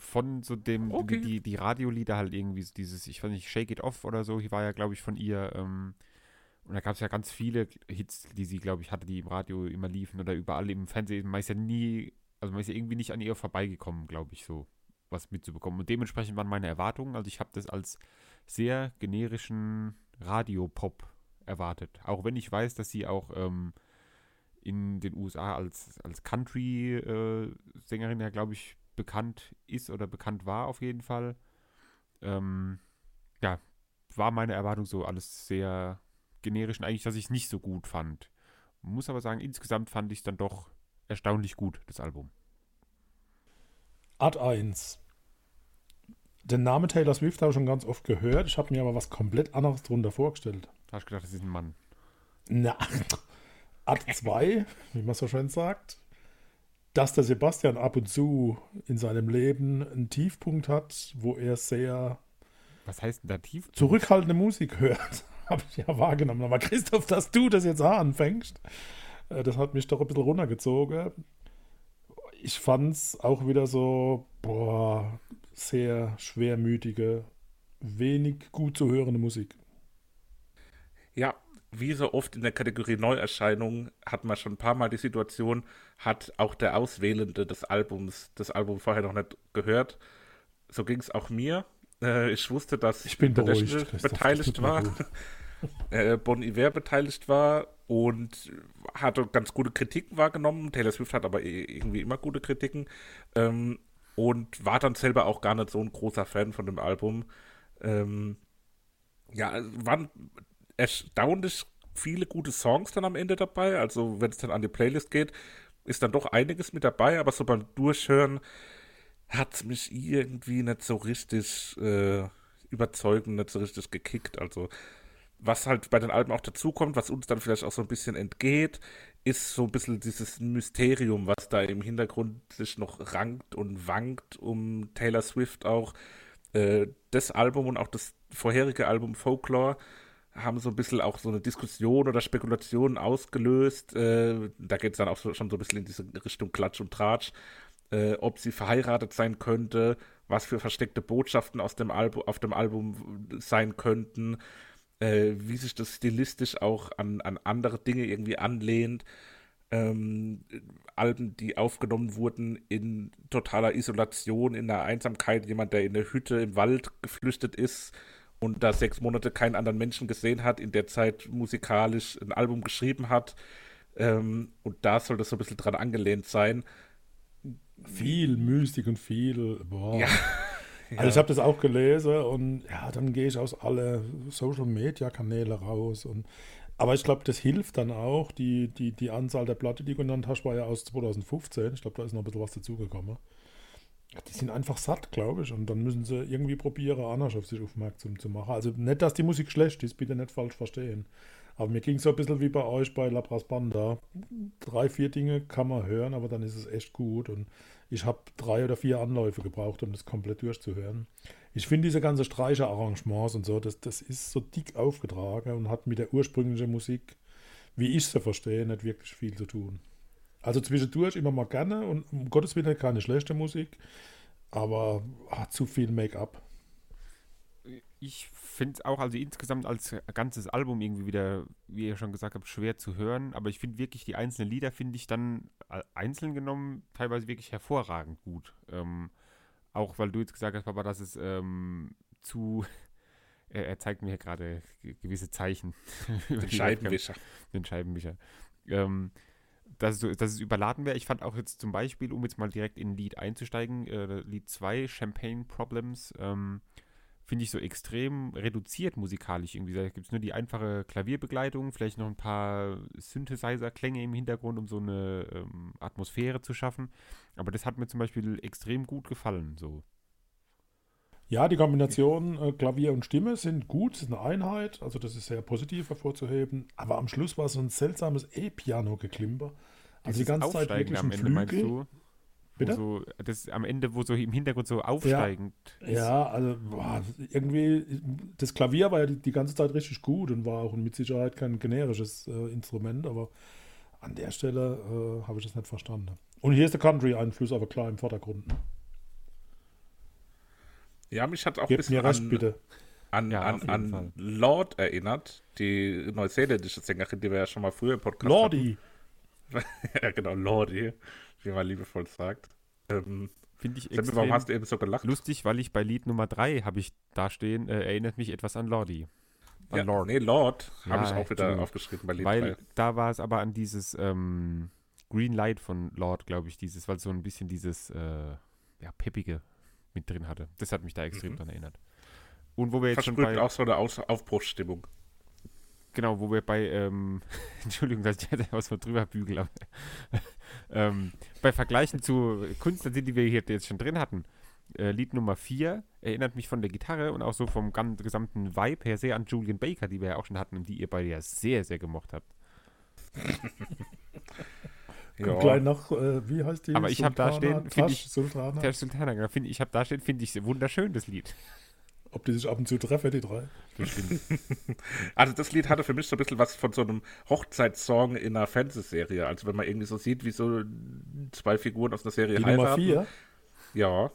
von so dem, okay. die, die Radiolieder halt irgendwie, dieses, ich weiß nicht, Shake It Off oder so, hier war ja, glaube ich, von ihr, ähm, und da gab es ja ganz viele Hits, die sie, glaube ich, hatte, die im Radio immer liefen oder überall im Fernsehen, man ist ja nie, also man ist ja irgendwie nicht an ihr vorbeigekommen, glaube ich, so was mitzubekommen und dementsprechend waren meine Erwartungen, also ich habe das als sehr generischen Radiopop erwartet, auch wenn ich weiß, dass sie auch, ähm, in den U S A als, als Country-Sängerin äh, ja, glaube ich, bekannt ist oder bekannt war auf jeden Fall. Ähm, ja, war meine Erwartung so alles sehr generisch und eigentlich, dass ich es nicht so gut fand. Muss aber sagen, insgesamt fand ich es dann doch erstaunlich gut, das Album. Ad eins. Den Namen Taylor Swift habe ich schon ganz oft gehört. Ich habe mir aber was komplett anderes drunter vorgestellt. Hast du gedacht, das ist ein Mann? Na, Ad zwei, wie man so schön sagt. Dass der Sebastian ab und zu in seinem Leben einen Tiefpunkt hat, wo er sehr Was heißt denn da Tiefpunkt? Zurückhaltende Musik hört, habe ich ja wahrgenommen. Aber Christoph, dass du das jetzt auch anfängst, das hat mich doch ein bisschen runtergezogen. Ich fand es auch wieder so, boah, sehr schwermütige, wenig gut zu hörende Musik. Ja. Wie so oft in der Kategorie Neuerscheinung hat man schon ein paar Mal die Situation, hat auch der Auswählende des Albums das Album vorher noch nicht gehört. So ging es auch mir. Äh, ich wusste, dass ich bin beruhigt, beteiligt war, äh, Bon Iver beteiligt war und hatte ganz gute Kritiken wahrgenommen. Taylor Swift hat aber irgendwie immer gute Kritiken ähm, und war dann selber auch gar nicht so ein großer Fan von dem Album. Ähm, ja, waren erstaunlich viele gute Songs dann am Ende dabei, also wenn es dann an die Playlist geht, ist dann doch einiges mit dabei, aber so beim Durchhören hat es mich irgendwie nicht so richtig äh, überzeugend nicht so richtig gekickt. Also was halt bei den Alben auch dazukommt, was uns dann vielleicht auch so ein bisschen entgeht, ist so ein bisschen dieses Mysterium, was da im Hintergrund sich noch rankt und wankt um Taylor Swift auch. Äh, das Album und auch das vorherige Album Folklore haben so ein bisschen auch so eine Diskussion oder Spekulation ausgelöst. Äh, da geht es dann auch so, schon so ein bisschen in diese Richtung Klatsch und Tratsch, äh, ob sie verheiratet sein könnte, was für versteckte Botschaften aus dem Album auf dem Album sein könnten, äh, wie sich das stilistisch auch an, an andere Dinge irgendwie anlehnt. Ähm, Alben, die aufgenommen wurden in totaler Isolation, in der Einsamkeit, jemand, der in der Hütte im Wald geflüchtet ist und da sechs Monate keinen anderen Menschen gesehen hat, in der Zeit musikalisch ein Album geschrieben hat. Ähm, und da soll das so ein bisschen dran angelehnt sein. Viel Mystik und viel, boah. Ja. Also ich habe das auch gelesen und ja, dann gehe ich aus alle Social-Media-Kanäle raus. Und, aber ich glaube, das hilft dann auch. Die, die, die Anzahl der Platte, die du genannt hast, war ja aus zwanzig fünfzehn. Ich glaube, da ist noch ein bisschen was dazugekommen. Die sind einfach satt, glaube ich. Und dann müssen sie irgendwie probieren, anders auf sich aufmerksam zu machen. Also nicht, dass die Musik schlecht ist, bitte nicht falsch verstehen. Aber mir ging es so ein bisschen wie bei euch bei La Brassbanda. Drei, vier Dinge kann man hören, aber dann ist es echt gut. Und ich habe drei oder vier Anläufe gebraucht, um das komplett durchzuhören. Ich finde diese ganze Streicherarrangements und so, das, das ist so dick aufgetragen und hat mit der ursprünglichen Musik, wie ich sie verstehe, nicht wirklich viel zu tun. Also zwischendurch immer mal gerne und um Gottes Willen keine schlechte Musik, aber ah, zu viel Make-up. Ich finde es auch, also insgesamt als ganzes Album irgendwie wieder, wie ihr schon gesagt habt, schwer zu hören, aber ich finde wirklich, die einzelnen Lieder finde ich dann einzeln genommen teilweise wirklich hervorragend gut. Ähm, auch weil du jetzt gesagt hast, Papa, dass es ähm, zu... Er, er zeigt mir hier gerade gewisse Zeichen. Den Scheibenwischer. Den Scheibenwischer. Ähm, Dass es, dass es überladen wäre. Ich fand auch jetzt zum Beispiel, um jetzt mal direkt in Lied einzusteigen, äh, Lied zwei, Champagne Problems, ähm, finde ich so extrem reduziert musikalisch irgendwie. Da gibt es nur die einfache Klavierbegleitung, vielleicht noch ein paar Synthesizer-Klänge im Hintergrund, um so eine ähm, Atmosphäre zu schaffen. Aber das hat mir zum Beispiel extrem gut gefallen. So. Ja, die Kombination äh, Klavier und Stimme sind gut, sind eine Einheit, also das ist sehr positiv hervorzuheben, aber am Schluss war so ein seltsames E-Piano-Geklimper. Also die ganze Zeit wirklich am Ende, meinst du? Bitte? So, das am Ende, wo so im Hintergrund so aufsteigend ja, ist. Ja, also boah, irgendwie, das Klavier war ja die, die ganze Zeit richtig gut und war auch mit Sicherheit kein generisches äh, Instrument, aber an der Stelle äh, habe ich das nicht verstanden. Und hier ist der Country-Einfluss aber klar im Vordergrund. Ja, mich hat auch Gebt ein bisschen mir recht, an, bitte. an, ja, an, an Lorde erinnert, die neuseeländische Sängerin, die wir ja schon mal früher im Podcast Lorde. hatten. Ja, genau, Lorde, wie man liebevoll sagt. Ähm, Finde ich extrem. Warum hast du eben so gelacht? Lustig, weil ich bei Lied Nummer drei habe ich da stehen, äh, erinnert mich etwas an Lorde. An ja, Lorde. Nee, Lorde ja, habe ich auch wieder aufgeschrieben bei Lied weil drei. Weil da war es aber an dieses ähm, Green Light von Lorde, glaube ich, dieses, weil so ein bisschen dieses äh, ja, peppige mit drin hatte. Das hat mich da extrem mhm. dran erinnert. Und wo wir jetzt Versprüht schon bei... auch so eine Aus- Aufbruchsstimmung. Genau, wo wir bei... Ähm, Entschuldigung, dass ich da was von drüber bügel. ähm, bei Vergleichen zu Künstlern, die wir hier jetzt schon drin hatten. Äh, Lied Nummer vier erinnert mich von der Gitarre und auch so vom ganzen, gesamten Vibe her sehr an Julian Baker, die wir ja auch schon hatten und die ihr beide ja sehr, sehr gemocht habt. Ja. Gleich noch, äh, wie heißt die? Aber ich habe da stehen, finde ich, Sultana. Tash Sultana, find, ich habe da stehen, finde ich wunderschön, das Lied. Ob die sich ab und zu treffen, die drei. Bestimmt. Also das Lied hatte für mich so ein bisschen was von so einem Hochzeitssong in einer Fernsehserie. Also wenn man irgendwie so sieht, wie so zwei Figuren aus einer Serie die heiraten. Die Nummer vier? Ja.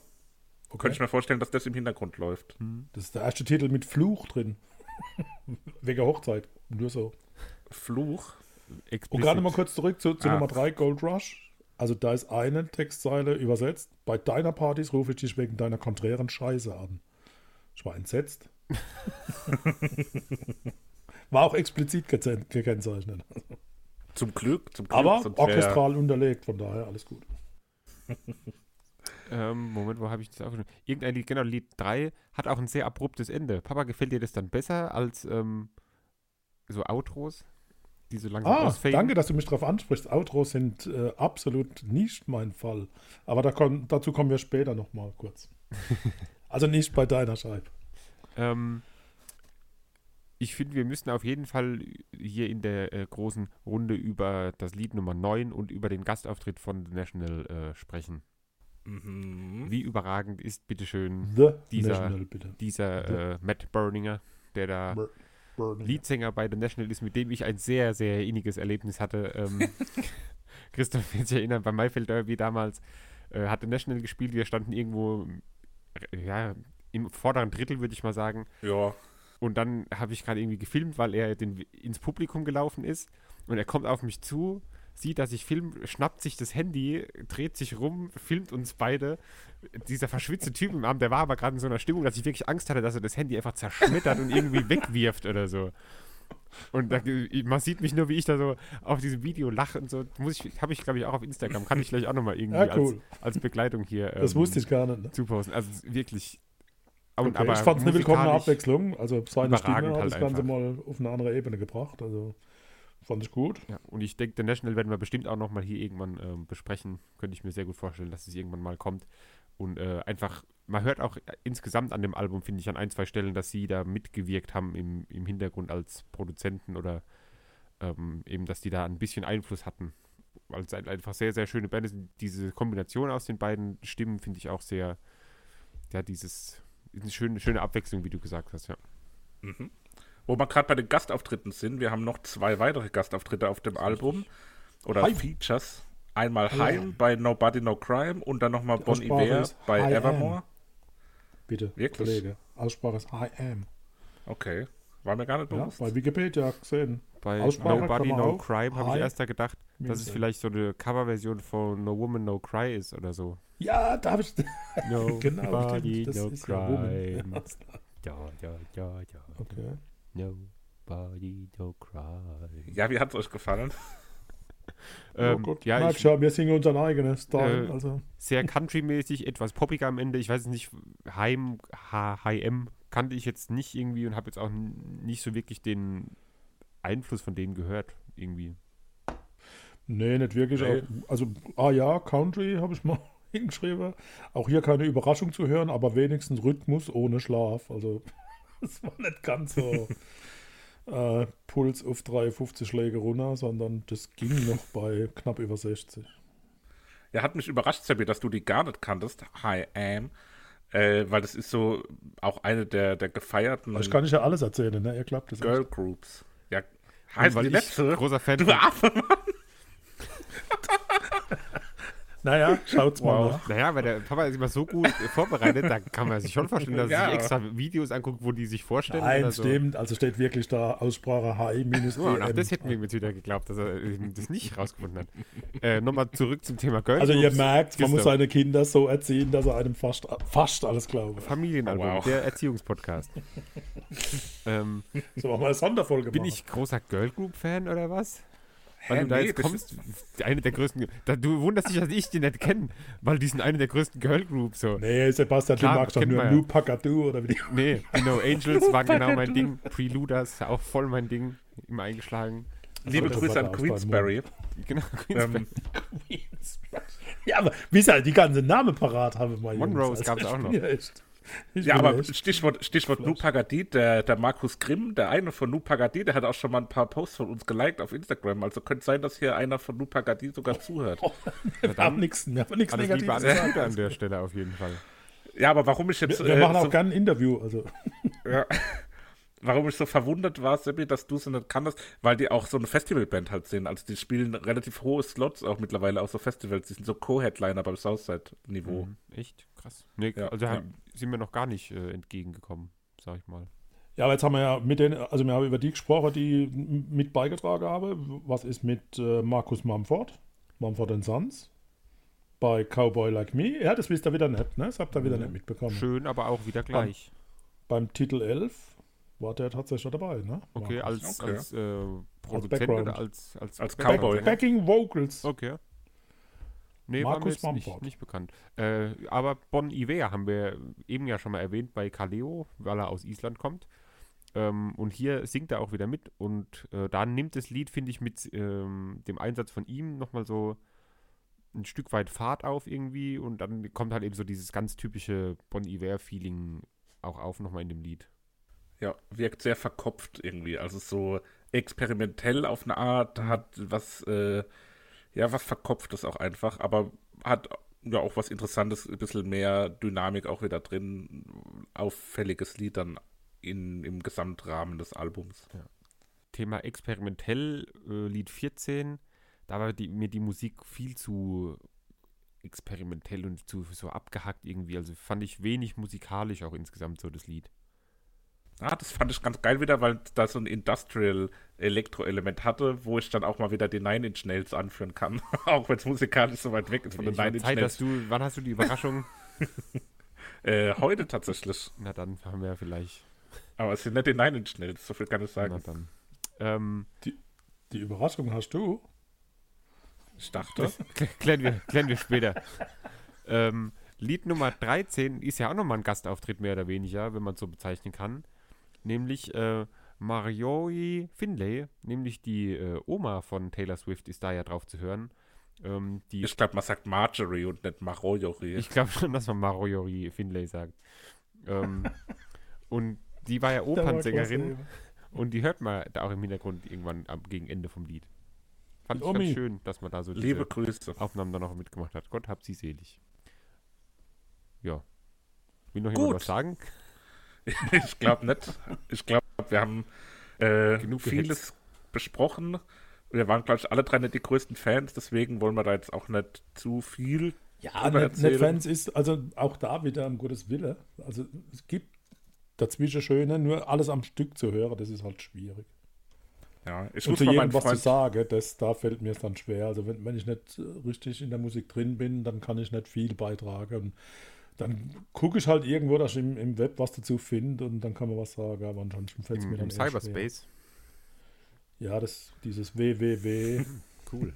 Okay. Könnte ich mir vorstellen, dass das im Hintergrund läuft. Das ist der erste Titel mit Fluch drin. Wegen Hochzeit. Nur so. Fluch? Explicit. Und gerade mal kurz zurück zu, zu ah. Nummer drei, Gold Rush. Also da ist eine Textzeile übersetzt. Bei deiner Partys rufe ich dich wegen deiner konträren Scheiße an. Ich war entsetzt. War auch explizit gekennzeichnet. Zum Glück. Zum Glück aber orchestral fair. Unterlegt, von daher alles gut. ähm, Moment, wo habe ich das aufgeschrieben? Irgendein Lied, genau, Lied drei hat auch ein sehr abruptes Ende. Papa, gefällt dir das dann besser als ähm, so Outros? Die so langsam ah, ausfaden. Danke, dass du mich darauf ansprichst. Outros sind äh, absolut nicht mein Fall. Aber da komm, dazu kommen wir später nochmal kurz. Also nicht bei deiner Scheibe. Ähm, ich finde, wir müssen auf jeden Fall hier in der äh, großen Runde über das Lied Nummer neun und über den Gastauftritt von The National äh, sprechen. Mhm. Wie überragend ist, bitteschön, The dieser, National, bitte. dieser äh, Matt Berninger, der da Ber- Berninger. Leadsänger bei The National ist, mit dem ich ein sehr, sehr inniges Erlebnis hatte. Ähm, Christoph wird sich erinnern, beim Maifeld Derby damals äh, hat The National gespielt, wir standen irgendwo ja, im vorderen Drittel, würde ich mal sagen. Ja. Und dann habe ich gerade irgendwie gefilmt, weil er den, ins Publikum gelaufen ist und er kommt auf mich zu, sieht, dass ich filme, schnappt sich das Handy, dreht sich rum, filmt uns beide. Dieser verschwitzte Typ im Arm, der war aber gerade in so einer Stimmung, dass ich wirklich Angst hatte, dass er das Handy einfach zerschmettert und irgendwie wegwirft oder so. Und da, man sieht mich nur, wie ich da so auf diesem Video lache und so. Muss ich, habe ich, glaube ich, auch auf Instagram. Kann ich gleich auch nochmal irgendwie ja, cool. als, als Begleitung hier ähm, das wusste ich gar nicht. Zuposten. Also wirklich. Und, okay. Aber ich fand es eine willkommene Abwechslung. Also seine Stimme hat halt das Ganze einfach mal auf eine andere Ebene gebracht. Also fand ich gut. Ja, und ich denke, The National werden wir bestimmt auch nochmal hier irgendwann ähm, besprechen. Könnte ich mir sehr gut vorstellen, dass es irgendwann mal kommt. Und äh, einfach, man hört auch insgesamt an dem Album, finde ich, an ein, zwei Stellen, dass sie da mitgewirkt haben im, im Hintergrund als Produzenten oder ähm, eben, dass die da ein bisschen Einfluss hatten. Weil es einfach sehr, sehr schöne Band ist. Diese Kombination aus den beiden Stimmen finde ich auch sehr, ja, dieses, ist eine schöne, schöne Abwechslung, wie du gesagt hast, ja. Mhm. Wo wir gerade bei den Gastauftritten sind, wir haben noch zwei weitere Gastauftritte auf dem Album oder Heim. Features. Einmal Heim ja. bei Nobody No Crime und dann nochmal Bon Iver bei I Evermore. Am. Bitte, wirklich? Kollege, Aussprache ist I am. Okay, war mir gar nicht bewusst. Ja, bei Wikipedia gesehen. Bei Aussprache Nobody No auf. Crime habe ich erst da gedacht, Minze. dass es vielleicht so eine Coverversion von No Woman No Cry ist oder so. Ja, da habe ich... No genau, Body das No ist Crime. Ja, ja, ja, ja. Okay. Nobody don't cry. Ja, wie hat's euch gefallen? ähm, oh Gott, ja, ich, wir singen unseren eigenen Style. Äh, also. Sehr countrymäßig, etwas poppiger am Ende. Ich weiß nicht, Heim, H M kannte ich jetzt nicht irgendwie und habe jetzt auch n- nicht so wirklich den Einfluss von denen gehört irgendwie. Nee, nicht wirklich. Äh. Auch, also, ah ja, Country habe ich mal hingeschrieben. Auch hier keine Überraschung zu hören, aber wenigstens Rhythmus ohne Schlaf. Also... Das war nicht ganz so äh, Puls auf dreiundfünfzig Schläge runter, sondern das ging noch bei knapp über sechzig. Ja, hat mich überrascht, Seppi, dass du die gar nicht kanntest, Hi Am, äh, weil das ist so auch eine der, der gefeierten... Ich kann nicht ja alles erzählen, ne? Ihr glaubt das Girl Groups. Ja, heißt die letzte. Großer Fan. Du Affe, Mann. Naja, schaut's wow. mal nach. Naja, weil der Papa ist immer so gut vorbereitet, da kann man sich schon vorstellen, dass er ja. sich extra Videos anguckt, wo die sich vorstellen. Nein, oder so. Stimmt. Also steht wirklich da Aussprache H I minus E M. Oh, und auch das hätten wir mit wieder geglaubt, dass er das nicht rausgefunden hat. äh, Nochmal zurück zum Thema Girl. Also ihr merkt, Christoph. Man muss seine Kinder so erziehen, dass er einem fast, fast alles glaubt. Familienalbum, wow. Der Erziehungspodcast. ähm, so machen wir eine Sonderfolge. Bin machen. ich großer Girl-Group-Fan oder was? Weil Hä, du da nee, jetzt kommst, eine der größten, da, du wunderst dich, dass ich die nicht kenne, weil die sind eine der größten Girlgroups. So. Nee, Sebastian, du magst doch nur New Pacadu oder wie die. Nee, die No Angels war genau mein Ding, Preluders, auch voll mein Ding, immer eingeschlagen. Liebe Grüße an Queensberry. Genau, Queensberry. Ähm. Ja, aber wie sie halt die ganzen Namen parat haben, mein Jungs. Monroes gab es auch noch. Ich ja, aber Stichwort, Stichwort Nu Pagadi, der, der Markus Grimm, der eine von Nu Pagadi, der hat auch schon mal ein paar Posts von uns geliked auf Instagram. Also könnte sein, dass hier einer von Nu Pagadi sogar zuhört. Oh, oh, wir haben nichts Negatives. Alles Liebe an der, an der Stelle auf jeden Fall. Ja, aber warum ich jetzt... Wir, wir äh, machen auch so, gerne ein Interview. Also. Ja, warum ich so verwundert war, Seppi, dass du sie nicht kanntest, weil die auch so eine Festivalband halt sind. Also die spielen relativ hohe Slots auch mittlerweile auf so Festivals. Die sind so Co-Headliner beim Southside-Niveau. Mhm, echt? Krass. Nee, ja, also ja. sind wir noch gar nicht äh, entgegengekommen, sag ich mal. Ja, aber jetzt haben wir ja mit den, also wir haben über die gesprochen, die m- mit beigetragen haben. Was ist mit äh, Markus Mumford? Mumford and Sons? Bei Cowboy Like Me? Ja, das wisst ihr wieder nicht, ne? Das habt ihr wieder mhm. nicht mitbekommen. Schön, aber auch wieder gleich. Beim, beim Titel elf war der tatsächlich schon dabei, ne? Okay, Markus. als, okay. als äh, Produzent als oder als, als, als Cowboy. Back, backing Vocals. Okay. Nee, Markus war mir jetzt nicht, nicht bekannt. Äh, aber Bon Iver haben wir eben ja schon mal erwähnt bei Kaleo, weil er aus Island kommt. Ähm, und hier singt er auch wieder mit. Und äh, da nimmt das Lied, finde ich, mit ähm, dem Einsatz von ihm nochmal so ein Stück weit Fahrt auf irgendwie. Und dann kommt halt eben so dieses ganz typische Bon Iver-Feeling auch auf nochmal in dem Lied. Ja, wirkt sehr verkopft irgendwie. Also so experimentell auf eine Art, hat was, äh, ja, was Verkopftes auch einfach, aber hat ja auch was Interessantes, ein bisschen mehr Dynamik auch wieder drin, auffälliges Lied dann in, im Gesamtrahmen des Albums. Ja. Thema experimentell, äh, Lied vierzehn, da war die, mir die Musik viel zu experimentell und zu so abgehackt irgendwie, also fand ich wenig musikalisch auch insgesamt so das Lied. Ah, das fand ich ganz geil wieder, weil da so ein Industrial-Elektro-Element hatte, wo ich dann auch mal wieder die Nine Inch Nails anführen kann, auch wenn es musikalisch so weit weg ist von den Nine Inch Nails. Dass du, wann hast du die Überraschung? äh, heute tatsächlich. Na dann haben wir ja vielleicht. Aber es sind nicht die Nine Inch Nails, so viel kann ich sagen. Na dann. Ähm, die, die Überraschung hast du? Ich dachte. Klären wir, klären wir später. ähm, Lied Nummer dreizehn ist ja auch nochmal ein Gastauftritt, mehr oder weniger, wenn man es so bezeichnen kann. Nämlich äh, Marjorie Finlay, nämlich die äh, Oma von Taylor Swift, ist da ja drauf zu hören. Ähm, die ich glaube, man sagt Marjorie und nicht Marjorie. Ich glaube schon, dass man Marjorie Finlay sagt. Ähm, und die war ja Opernsängerin und die hört man da auch im Hintergrund irgendwann am gegen Ende vom Lied. Fand ich ganz schön, dass man da so diese Aufnahmen dann noch mitgemacht hat. Gott hab sie selig. Ja. Will noch jemand was sagen? Ich glaube nicht. Ich glaube, wir haben äh, vieles besprochen. Wir waren, glaube ich, alle drei nicht die größten Fans, deswegen wollen wir da jetzt auch nicht zu viel Ja, nicht, nicht Fans ist, also auch da wieder um Gottes Willen. Also es gibt dazwischen Schöne, nur alles am Stück zu hören, das ist halt schwierig. Ja, ich und muss zu jedem was zu sagen, das, da fällt mir es dann schwer. Also wenn, wenn ich nicht richtig in der Musik drin bin, dann kann ich nicht viel beitragen. Dann gucke ich halt irgendwo, dass ich im, im Web was dazu finde und dann kann man was sagen, aber ansonsten fällt es mir dann schwer. Cyberspace? Ja, das, dieses W W W. Cool.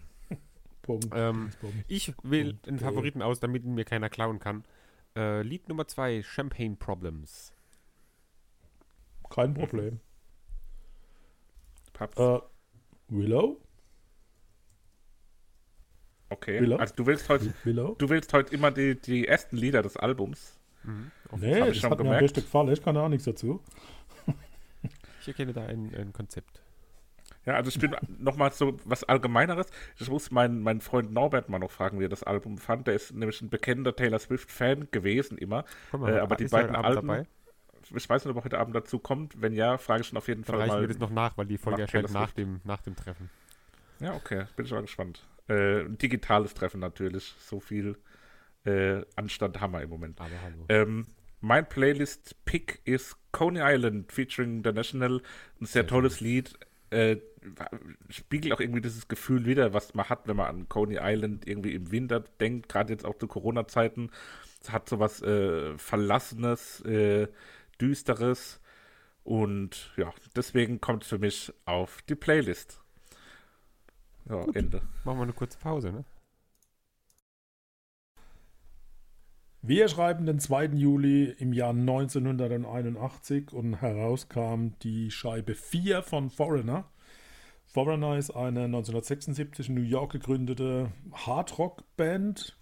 Punkt. Ähm, Punkt. Ich wähle den Favoriten aus, damit ihn mir keiner klauen kann. Äh, Lied Nummer zwei, Champagne Problems. Kein Problem. Uh, Willow? Okay, Willow? Also du willst heute du willst heute immer die, die ersten Lieder des Albums. Mhm. Nee, das, das hat gemerkt. Mir ein richtig gefallen, ich kann da auch nichts dazu. Ich erkenne da ein, ein Konzept. Ja, also ich bin nochmal so was Allgemeineres. Ich muss meinen, meinen Freund Norbert mal noch fragen, wie er das Album fand. Der ist nämlich ein bekennender Taylor Swift-Fan gewesen immer. Guck mal, äh, aber die beiden Alben... Dabei? Ich weiß nicht, ob er heute Abend dazu kommt. Wenn ja, frage ich schon auf jeden Fall mal. Reichen wir das noch nach, weil die Folge erscheint nach dem, nach dem Treffen. Ja, okay. Bin schon mal gespannt. Äh, digitales Treffen natürlich. So viel äh, Anstand haben wir im Moment. Aber hallo. Ähm, mein Playlist-Pick ist Coney Island featuring The National. Ein sehr, sehr tolles schön. Lied. Äh, spiegelt auch irgendwie dieses Gefühl wieder, was man hat, wenn man an Coney Island irgendwie im Winter denkt. Gerade jetzt auch zu Corona-Zeiten. Es hat so was äh, Verlassenes, äh, Düsteres und ja, deswegen kommt es für mich auf die Playlist. Ja, gut. Ende. Machen wir eine kurze Pause, ne? Wir schreiben den zweiten Juli im Jahr neunzehnhunderteinundachtzig und herauskam die Scheibe vier von Foreigner. Foreigner ist eine neunzehnhundertsechsundsiebzig in New York gegründete Hardrock-Band.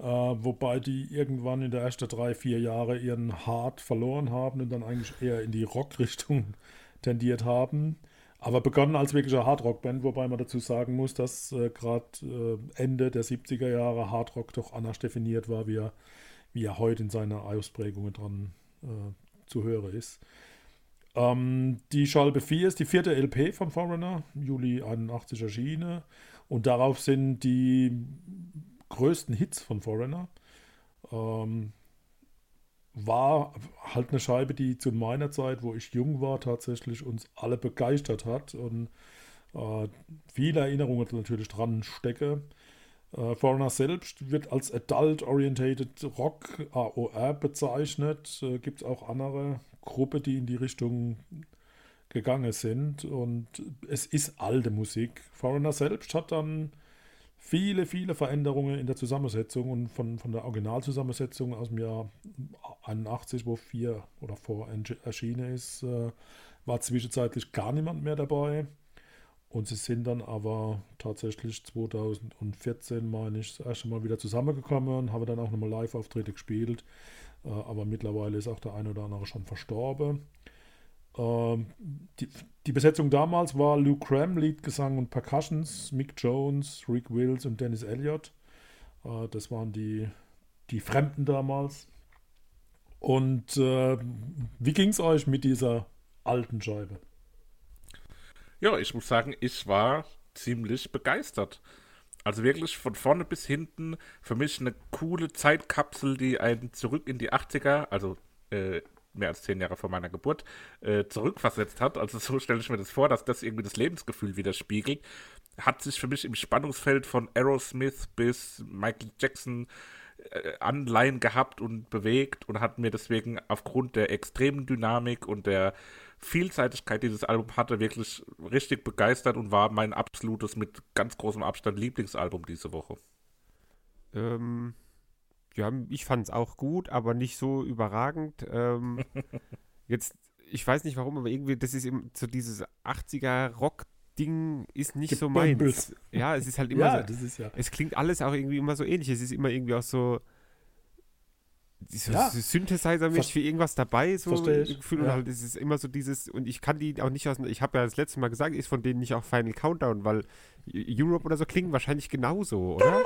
Uh, wobei die irgendwann in der ersten drei, vier Jahre ihren Hard verloren haben und dann eigentlich eher in die Rock-Richtung tendiert haben. Aber begonnen als wirkliche Hardrock-Band, wobei man dazu sagen muss, dass äh, gerade äh, Ende der siebziger Jahre Hardrock doch anders definiert war, wie er, wie er heute in seiner Ausprägung dran äh, zu hören ist. Ähm, die Scheibe vier ist die vierte L P von Foreigner, Juli einundachtzig erschienen. Und darauf sind die größten Hits von Foreigner. Ähm, war halt eine Scheibe, die zu meiner Zeit, wo ich jung war, tatsächlich uns alle begeistert hat und äh, viele Erinnerungen natürlich dran stecke. Äh, Foreigner selbst wird als Adult-Orientated Rock, A O R, bezeichnet. Äh, Gibt es auch andere Gruppen, die in die Richtung gegangen sind und es ist alte Musik. Foreigner selbst hat dann viele, viele Veränderungen in der Zusammensetzung und von, von der Originalzusammensetzung aus dem Jahr einundachtzig, wo vier oder vor erschienen ist, äh, war zwischenzeitlich gar niemand mehr dabei. Und sie sind dann aber tatsächlich zweitausendvierzehn, meine ich, das erste Mal wieder zusammengekommen und haben dann auch nochmal Live-Auftritte gespielt. Äh, aber mittlerweile ist auch der eine oder andere schon verstorben. Ähm, die, die Besetzung damals war Lou Gramm, Lead, Gesang und Percussions, Mick Jones, Rick Wills und Dennis Elliott. Äh, das waren die, die Fremden damals. Und äh, wie ging es euch mit dieser alten Scheibe? Ja, ich muss sagen, ich war ziemlich begeistert. Also wirklich von vorne bis hinten für mich eine coole Zeitkapsel, die einen zurück in die achtziger, also äh, mehr als zehn Jahre vor meiner Geburt, äh, zurückversetzt hat. Also so stelle ich mir das vor, dass das irgendwie das Lebensgefühl widerspiegelt. Hat sich für mich im Spannungsfeld von Aerosmith bis Michael Jackson äh, Anleihen gehabt und bewegt und hat mir deswegen aufgrund der extremen Dynamik und der Vielseitigkeit, die dieses Album hatte, wirklich richtig begeistert und war mein absolutes, mit ganz großem Abstand Lieblingsalbum diese Woche. Ähm, ja, ich fand es auch gut, aber nicht so überragend. Ähm, jetzt, ich weiß nicht warum, aber irgendwie, das ist eben so dieses achtziger-Rock-Ding ist nicht so meins. Ja, es ist halt immer ja, so. Das ist ja. Es klingt alles auch irgendwie immer so ähnlich. Es ist immer irgendwie auch so So ja. Synthesizer-mäßig für irgendwas dabei, so Gefühl, ja. Und halt es ist immer so dieses, und ich kann die auch nicht aus, ich habe ja das letzte Mal gesagt, ist von denen nicht auch Final Countdown, weil Europe oder so klingen wahrscheinlich genauso, oder?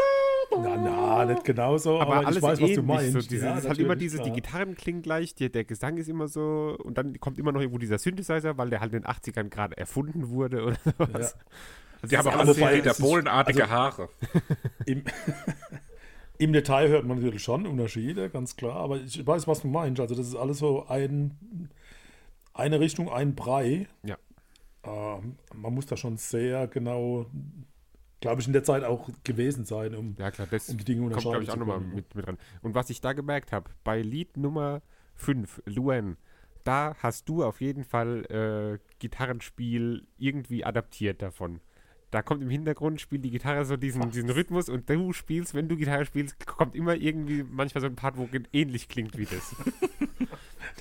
Na, na, nicht genauso, aber, aber alles ich weiß, was du meinst. So diese, ja, ist halt immer dieses, ja. Die Gitarren klingen gleich, die, der Gesang ist immer so, und dann kommt immer noch irgendwo dieser Synthesizer, weil der halt in den achtzigern gerade erfunden wurde oder sowas. Ja. Also die haben auch alle Federbohlenartige also, Haare. Im Im Detail hört man natürlich schon Unterschiede, ganz klar, aber ich weiß, was du meinst. Also das ist alles so ein, eine Richtung, ein Brei. Ja. Ähm, man muss da schon sehr genau, glaube ich, in der Zeit auch gewesen sein, um, ja, klar, das um die Dinge unterscheiden kommt, glaub ich, zu können. Auch nochmal mit, mit dran. Und was ich da gemerkt habe, bei Lied Nummer fünf, Luan, da hast du auf jeden Fall äh, Gitarrenspiel irgendwie adaptiert davon. Da kommt im Hintergrund, spielt die Gitarre so diesen, diesen Rhythmus und du spielst, wenn du Gitarre spielst, kommt immer irgendwie manchmal so ein Part, wo ähnlich klingt wie das.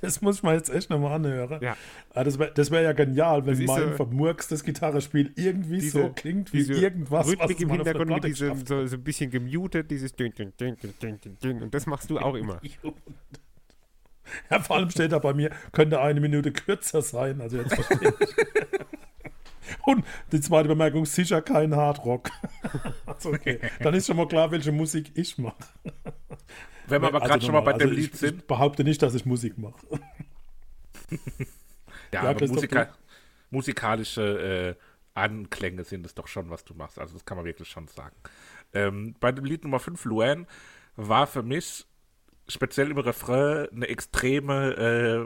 Das muss ich mal jetzt echt nochmal anhören. Ja. Das wäre das wär ja genial, wenn mein so vermurkstes Gitarrespiel irgendwie diese, so klingt wie irgendwas, Rhythmik was man im Hintergrund auf der Platte mit diesem, so, so ein bisschen gemutet, dieses Dün, Dün, Dün, Dün, Dün, Dün. Und das machst du auch immer. Ja, vor allem steht da bei mir, könnte eine Minute kürzer sein, also jetzt verstehe ich. Und die zweite Bemerkung, sicher kein Hardrock. Also okay. Dann ist schon mal klar, welche Musik ich mache. Wenn wir aber also gerade schon mal bei also dem Lied ich, sind. Ich behaupte nicht, dass ich Musik mache. Ja, ja, aber Musika- musikalische äh, Anklänge sind es doch schon, was du machst. Also das kann man wirklich schon sagen. Ähm, bei dem Lied Nummer fünf, Luan, war für mich speziell im Refrain eine extreme äh,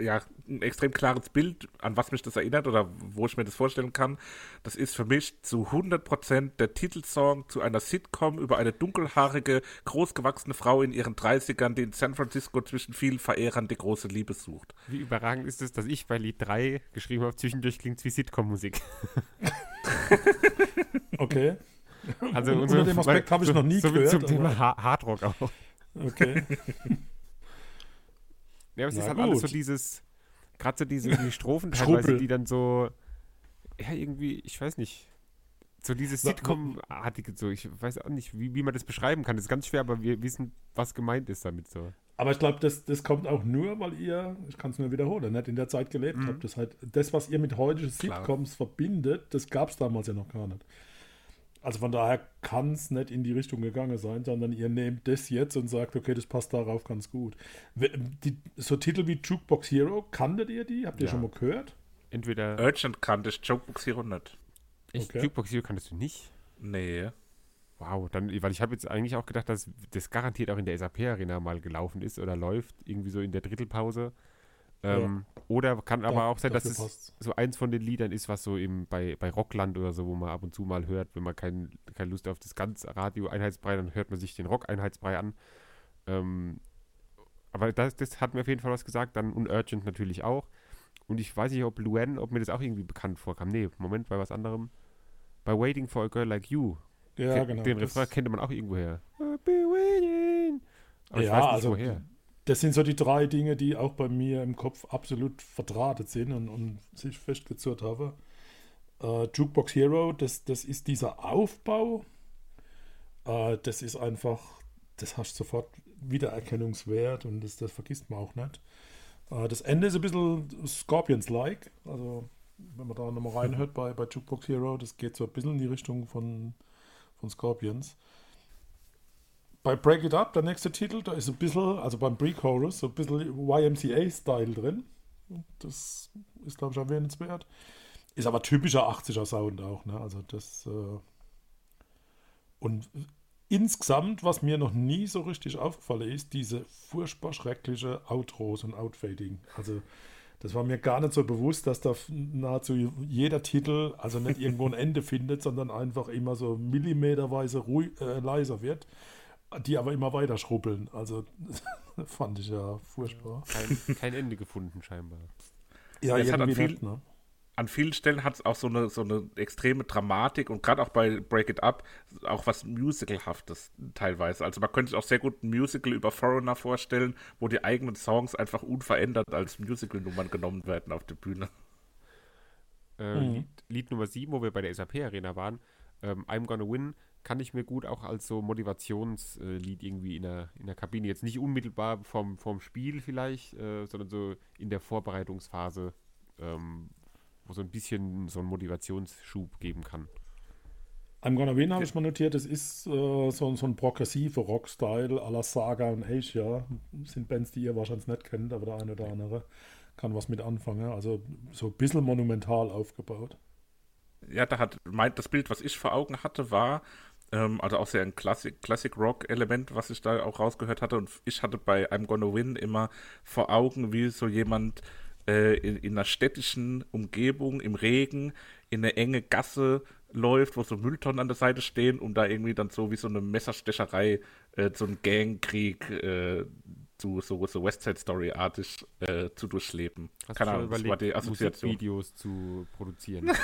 ja, ein extrem klares Bild, an was mich das erinnert oder wo ich mir das vorstellen kann. Das ist für mich zu hundert Prozent der Titelsong zu einer Sitcom über eine dunkelhaarige, großgewachsene Frau in ihren dreißigern, die in San Francisco zwischen vielen Verehrern die große Liebe sucht. Wie überragend ist es, dass ich bei Lied drei geschrieben habe, zwischendurch klingt es wie Sitcom-Musik. Okay. Also unter so, dem Aspekt habe ich so, noch nie so gehört. Zum Thema ha- Hardrock auch. Okay. Ja, aber es Na ist halt gut. Alles so dieses, gerade so diese die Strophen teilweise, Schruppel. Die dann so, ja irgendwie, ich weiß nicht, so dieses Sitcom-artige, so, ich weiß auch nicht, wie, wie man das beschreiben kann. Das ist ganz schwer, aber wir wissen, was gemeint ist damit so. Aber ich glaube, das, das kommt auch nur, weil ihr, ich kann es nur wiederholen, nicht in der Zeit gelebt mhm. habt. Das halt, das, was ihr mit heutigen Klar. Sitcoms verbindet, das gab es damals ja noch gar nicht. Also von daher kann es nicht in die Richtung gegangen sein, sondern ihr nehmt das jetzt und sagt, okay, das passt darauf ganz gut. Die, so Titel wie Jukebox Hero, kanntet ihr die? Habt ihr ja. schon mal gehört? Entweder Urgent kannte ich, Jukebox Hero nicht. Echt? Okay. Jukebox Hero kanntest du nicht? Nee. Wow, dann, weil ich habe jetzt eigentlich auch gedacht, dass das garantiert auch in der S A P-Arena mal gelaufen ist oder läuft, irgendwie so in der Drittelpause. Ähm, ja. Oder kann aber ja, auch sein, dass es passt. So eins von den Liedern ist, was so eben bei, bei Rockland oder so, wo man ab und zu mal hört, wenn man kein, keine Lust auf das ganze Radio-Einheitsbrei, dann hört man sich den Rock-Einheitsbrei an. Ähm, aber das, das hat mir auf jeden Fall was gesagt, dann Unurgent natürlich auch. Und ich weiß nicht, ob Luan, ob mir das auch irgendwie bekannt vorkam. Nee, Moment, bei was anderem. Bei Waiting for a Girl Like You. Ja, Ke- genau. Den Refrain kennt man auch irgendwoher. I'll be waiting. Aber ja, ich weiß nicht, also, woher. Das sind so die drei Dinge, die auch bei mir im Kopf absolut verdrahtet sind und, und sich festgezurrt habe. Äh, Jukebox Hero, das, das ist dieser Aufbau. Äh, das ist einfach, das hast du sofort Wiedererkennungswert und das, das vergisst man auch nicht. Das Ende ist ein bisschen Scorpions-like. Also, wenn man da nochmal reinhört bei, bei Jukebox Hero, das geht so ein bisschen in die Richtung von, von Scorpions. Bei Break It Up, der nächste Titel, da ist ein bisschen, also beim Pre-Chorus, so ein bisschen Y M C A-Style drin. Das ist, glaube ich, erwähnenswert. Ist aber typischer achtziger-Sound auch, ne? Also das äh und insgesamt, was mir noch nie so richtig aufgefallen ist, diese furchtbar schreckliche Outros und Outfading. Also das war mir gar nicht so bewusst, dass da nahezu jeder Titel also nicht irgendwo ein Ende findet, sondern einfach immer so millimeterweise ruhig, äh, leiser wird, die aber immer weiter schrubbeln. Also fand ich ja furchtbar. Kein, kein Ende gefunden scheinbar. Ja, jetzt hat er viel... Nicht, ne? An vielen Stellen hat es auch so eine, so eine extreme Dramatik und gerade auch bei Break It Up auch was Musicalhaftes teilweise. Also man könnte sich auch sehr gut ein Musical über Foreigner vorstellen, wo die eigenen Songs einfach unverändert als Musical-Nummern genommen werden auf der Bühne. Äh, mhm. Lied, Lied Nummer sieben, wo wir bei der S A P-Arena waren, ähm, I'm Gonna Win, kann ich mir gut auch als so Motivationslied äh, irgendwie in der, in der Kabine, jetzt nicht unmittelbar vom, vom Spiel vielleicht, äh, sondern so in der Vorbereitungsphase ähm, wo so ein bisschen so einen Motivationsschub geben kann. I'm Gonna Win habe ich mal notiert, das ist äh, so, so ein progressiver Rock-Style à la Saga und Asia. Das sind Bands, die ihr wahrscheinlich nicht kennt, aber der eine oder andere kann was mit anfangen. Also so ein bisschen monumental aufgebaut. Ja, da hat mein, das Bild, was ich vor Augen hatte, war ähm, also auch sehr ein Classic-Rock-Element, was ich da auch rausgehört hatte. Und ich hatte bei I'm Gonna Win immer vor Augen, wie so jemand In, in einer städtischen Umgebung, im Regen, in eine enge Gasse läuft, wo so Mülltonnen an der Seite stehen und da irgendwie dann so wie so eine Messerstecherei, äh, so ein Gangkrieg äh, zu so, so Westside-Story-artig äh, zu durchleben. Hast Keine du Ahnung, überlegt, das war die Assoziation. Musikvideos zu produzieren. Das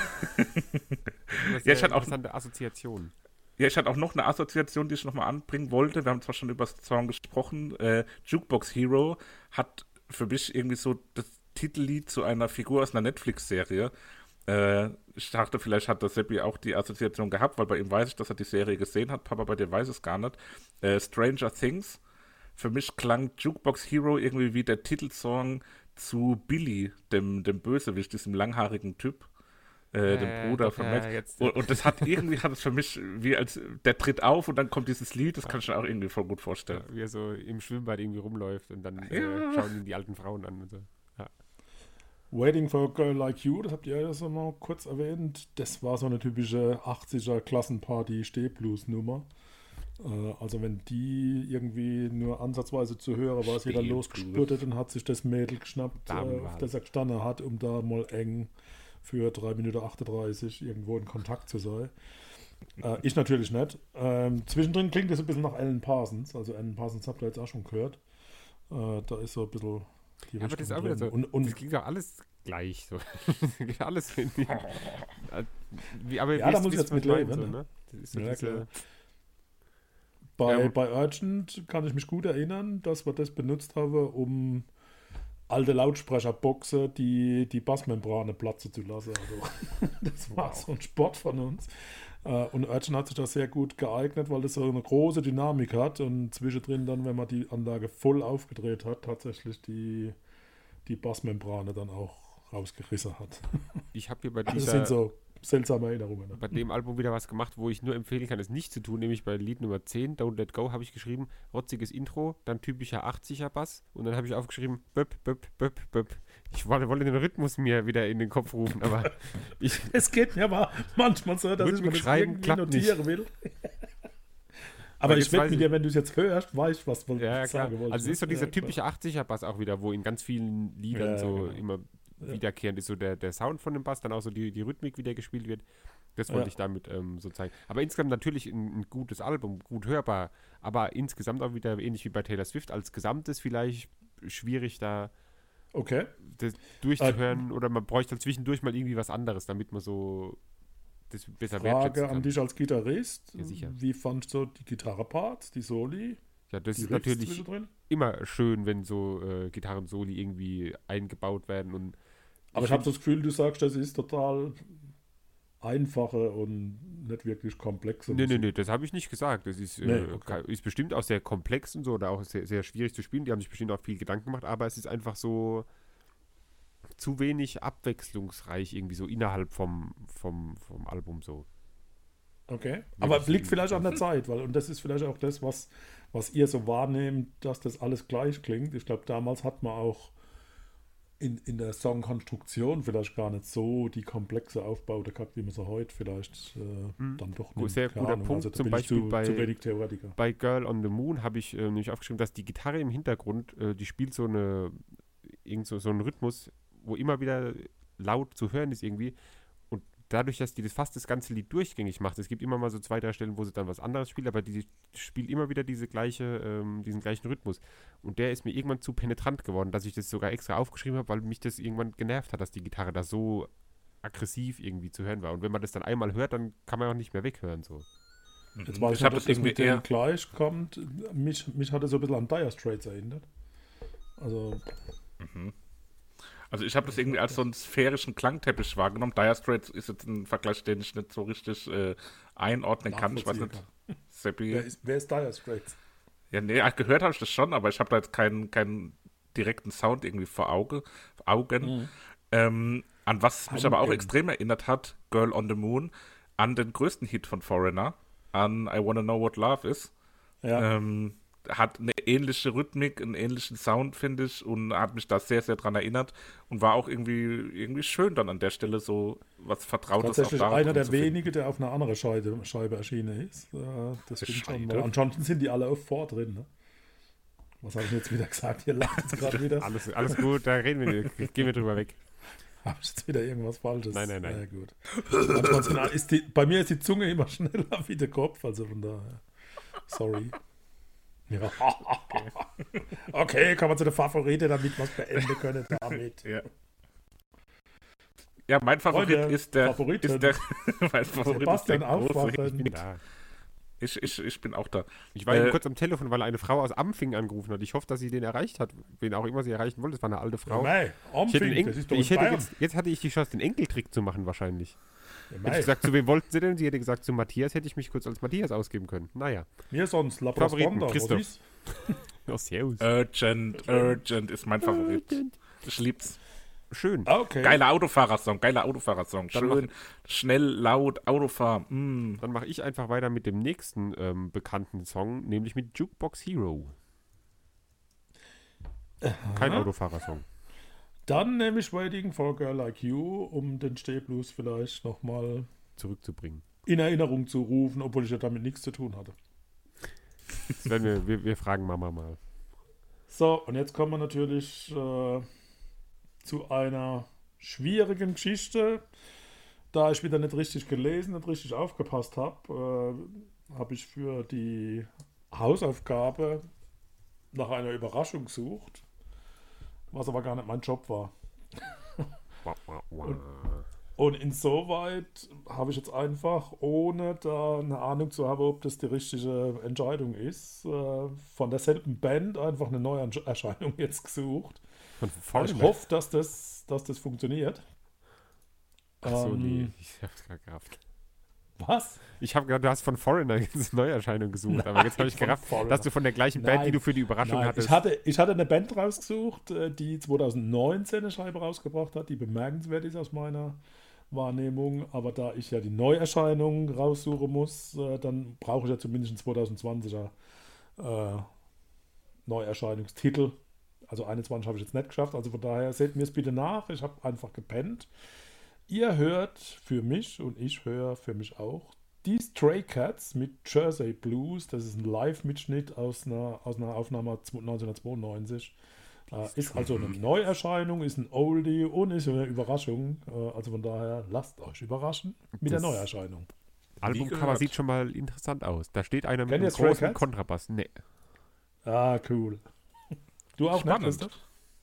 ist ja, ich hatte auch eine Assoziation. Ja, ich hatte auch noch eine Assoziation, die ich nochmal anbringen wollte. Wir haben zwar schon über das Song gesprochen. Äh, Jukebox Hero hat für mich irgendwie so das Titellied zu einer Figur aus einer Netflix-Serie. Äh, ich dachte, vielleicht hat der Seppi auch die Assoziation gehabt, weil bei ihm weiß ich, dass er die Serie gesehen hat. Papa, bei dir weiß es gar nicht. Äh, Stranger Things. Für mich klang Jukebox Hero irgendwie wie der Titelsong zu Billy, dem, dem Bösewicht, diesem langhaarigen Typ, äh, äh, dem Bruder äh, von Max. Äh, und, und das hat irgendwie, hat es für mich wie als, der tritt auf und dann kommt dieses Lied, das kann ich mir auch irgendwie voll gut vorstellen. Ja, wie er so im Schwimmbad irgendwie rumläuft und dann äh, ja. schauen ihn die alten Frauen an und so. Waiting for a Girl Like You, das habt ihr ja so mal kurz erwähnt, das war so eine typische achtziger-Klassenparty-Stehblues-Nummer. Äh, also wenn die irgendwie nur ansatzweise zu hören war, ist jeder losgespürtet und hat sich das Mädel geschnappt, äh, auf das er gestanden hat, um da mal eng für drei Minuten achtunddreißig irgendwo in Kontakt zu sein. Äh, ich natürlich nicht. Ähm, zwischendrin klingt das ein bisschen nach Alan Parsons, also Alan Parsons habt ihr jetzt auch schon gehört. Äh, da ist so ein bisschen... Ja, aber das ist auch wieder so. Und, und das klingt doch alles gleich. So. Alles in die, wie, aber ja, da muss ich jetzt mit leben. So, ne? Das ist so ja, diese, bei, ja. bei Urgent kann ich mich gut erinnern, dass wir das benutzt haben, um alte Lautsprecherboxen, die, die Bassmembrane platzen zu lassen. Also, das war wow. so ein Sport von uns. Und Urgent hat sich da sehr gut geeignet, weil das so eine große Dynamik hat und zwischendrin dann, wenn man die Anlage voll aufgedreht hat, tatsächlich die, die Bassmembrane dann auch rausgerissen hat. Ich habe hier bei dieser, also das sind so seltsame Erinnerungen. Ne? Bei dem Album wieder was gemacht, wo ich nur empfehlen kann, es nicht zu tun, nämlich bei Lied Nummer zehn, Don't Let Go, habe ich geschrieben, rotziges Intro, dann typischer achtziger Bass und dann habe ich aufgeschrieben, böp, böp, böp, böp. Ich wollte den Rhythmus mir wieder in den Kopf rufen, aber ich... Es geht mir aber manchmal so, dass ich mir das irgendwie notieren will. aber aber ich wette mit dir, wenn du es jetzt hörst, weißt was du ja, sagen wolltest. Also es ist so dieser ja, typische achtziger-Bass auch wieder, wo in ganz vielen Liedern ja, so genau. immer ja. wiederkehrend ist, so der, der Sound von dem Bass, dann auch so die, die Rhythmik, wie der gespielt wird. Das wollte ja. ich damit ähm, so zeigen. Aber insgesamt natürlich ein, ein gutes Album, gut hörbar, aber insgesamt auch wieder ähnlich wie bei Taylor Swift, als Gesamtes vielleicht schwierig da... Okay. Das durchzuhören äh, oder man bräuchte halt zwischendurch mal irgendwie was anderes, damit man so das besser wertschätzen kann. Frage an dich als Gitarrist. Ja, sicher. Wie fandst du die Gitarre-Parts, die Soli? Ja, das ist natürlich immer schön, wenn so äh, Gitarren-Soli irgendwie eingebaut werden. Und Aber ich, ich habe so das Gefühl, du sagst, das ist total einfache und nicht wirklich komplexe Musik. Nee, nee, nee, das habe ich nicht gesagt. Das ist, nee, äh, okay. ist bestimmt auch sehr komplex und so oder auch sehr, sehr schwierig zu spielen. Die haben sich bestimmt auch viel Gedanken gemacht, aber es ist einfach so zu wenig abwechslungsreich irgendwie so innerhalb vom, vom, vom Album so. Okay, aber liegt vielleicht an der Zeit, weil und das ist vielleicht auch das, was, was ihr so wahrnehmt, dass das alles gleich klingt. Ich glaube, damals hat man auch in, in der Songkonstruktion vielleicht gar nicht so die komplexe Aufbaute gehabt, wie man sie heute vielleicht äh, hm. dann doch nimmt. Sehr guter Ahnung. Punkt, also, zum Beispiel zu, bei, zu wenig Theoretiker. Bei Girl on the Moon habe ich äh, nämlich aufgeschrieben, dass die Gitarre im Hintergrund, äh, die spielt so, eine, irgend so, so einen Rhythmus, wo immer wieder laut zu hören ist irgendwie. Dadurch, dass die das fast das ganze Lied durchgängig macht. Es gibt immer mal so zwei, drei Stellen, wo sie dann was anderes spielt, aber die spielt immer wieder diese gleiche, ähm, diesen gleichen Rhythmus. Und der ist mir irgendwann zu penetrant geworden, dass ich das sogar extra aufgeschrieben habe, weil mich das irgendwann genervt hat, dass die Gitarre da so aggressiv irgendwie zu hören war. Und wenn man das dann einmal hört, dann kann man auch nicht mehr weghören. So. Jetzt weiß ich, ich habe das irgendwie mit dem gleich kommt. Mich, mich hat das so ein bisschen an Dire Straits erinnert. Also... Mhm. Also ich habe das irgendwie als so einen sphärischen Klangteppich wahrgenommen. Dire Straits ist jetzt ein Vergleich, den ich nicht so richtig äh, einordnen kann. Ich weiß nicht, Seppi. Wer ist, wer ist Dire Straits? Ja, nee, gehört habe ich das schon, aber ich habe da jetzt keinen, keinen direkten Sound irgendwie vor Auge, Augen. Mhm. Ähm, an was es mich Augen. aber auch extrem erinnert hat, Girl on the Moon, an den größten Hit von Foreigner, an I Wanna Know What Love Is. Ja. Ähm, hat eine ähnliche Rhythmik, einen ähnlichen Sound, finde ich, und hat mich da sehr, sehr dran erinnert und war auch irgendwie, irgendwie schön dann an der Stelle so was Vertrautes. Tatsächlich auch einer der wenigen, der auf einer anderen Scheibe, Scheibe erschienen ist. Das stimmt schon. Ansonsten sind die alle auf Four drin, ne? Was habe ich jetzt wieder gesagt? Ihr lacht jetzt gerade wieder. Alles, alles gut, da reden wir nicht. Gehen wir drüber weg. Habe ich jetzt wieder irgendwas Falsches? Nein, nein, nein. Ja, gut. Ist die, bei mir ist die Zunge immer schneller wie der Kopf, also von daher. Sorry. Ja. Okay. okay, kommen wir zu den Favoriten, damit wir es beenden können damit. Ja, ja mein Favorit Freunde, ist der... Favoriten. Ist der mein Favorit Sebastian aufwachen. Ich, ich, ich bin auch da. Ich war äh, kurz am Telefon, weil eine Frau aus Amfing angerufen hat. Ich hoffe, dass sie den erreicht hat, wen auch immer sie erreichen wollte. Das war eine alte Frau. Ja, mei, Amfing, Enkel, das ist doch ich hätte jetzt, jetzt hatte ich die Chance, den Enkeltrick zu machen wahrscheinlich. Ja, hätte ich gesagt, zu wem wollten sie denn? Sie hätte gesagt, zu Matthias hätte ich mich kurz als Matthias ausgeben können. Naja. Mir sonst, Labrasponda, Christoph. Urgent, Urgent ist mein Favorit. Urgent. Ich lieb's. Schön. Okay. Geiler Autofahrersong, geiler Autofahrersong. Schön, schnell, laut, Autofahren. Mm. Dann mache ich einfach weiter mit dem nächsten ähm, bekannten Song, nämlich mit Jukebox Hero. Aha. Kein Autofahrersong. Dann nehme ich Waiting for a Girl Like You, um den Stehblues vielleicht nochmal zurückzubringen. In Erinnerung zu rufen, obwohl ich ja damit nichts zu tun hatte. Das werden wir, wir, wir fragen Mama mal. So, und jetzt kommen wir natürlich äh, zu einer schwierigen Geschichte. Da ich wieder nicht richtig gelesen und richtig aufgepasst habe, äh, habe ich für die Hausaufgabe nach einer Überraschung gesucht. Was aber gar nicht mein Job war. und, und insoweit habe ich jetzt einfach, ohne da eine Ahnung zu haben, ob das die richtige Entscheidung ist, äh, von derselben Band einfach eine neue Erscheinung jetzt gesucht. Von Foreigner. Ich hoffe, dass das, dass das funktioniert. Achso, ähm, nee, ich habe es gerade gerafft. Was? Ich habe gedacht, du hast von Foreigner eine Neuerscheinung gesucht, nein, aber jetzt habe ich gerafft, dass du von der gleichen nein, Band, die du für die Überraschung nein. hattest. Ich hatte, ich hatte eine Band rausgesucht, die zwanzig neunzehn eine Scheibe rausgebracht hat, die bemerkenswert ist aus meiner Wahrnehmung, aber da ich ja die Neuerscheinung raussuchen muss, dann brauche ich ja zumindest einen zwanzig zwanziger äh, Neuerscheinungstitel. Also einundzwanzig habe ich jetzt nicht geschafft, also von daher seht mir es bitte nach, ich habe einfach gepennt. Ihr hört für mich und ich höre für mich auch die Stray Cats mit Jersey Blues. Das ist ein Live-Mitschnitt aus einer, aus einer Aufnahme neunzehnhundertzweiundneunzig. Äh, ist also eine Neuerscheinung, ist ein Oldie und ist eine Überraschung. Äh, also von daher lasst euch überraschen mit das der Neuerscheinung. Albumcover sieht schon mal interessant aus. Da steht einer mit einem großen Kontrabass. Nee. Ah, cool. Du auch noch nicht?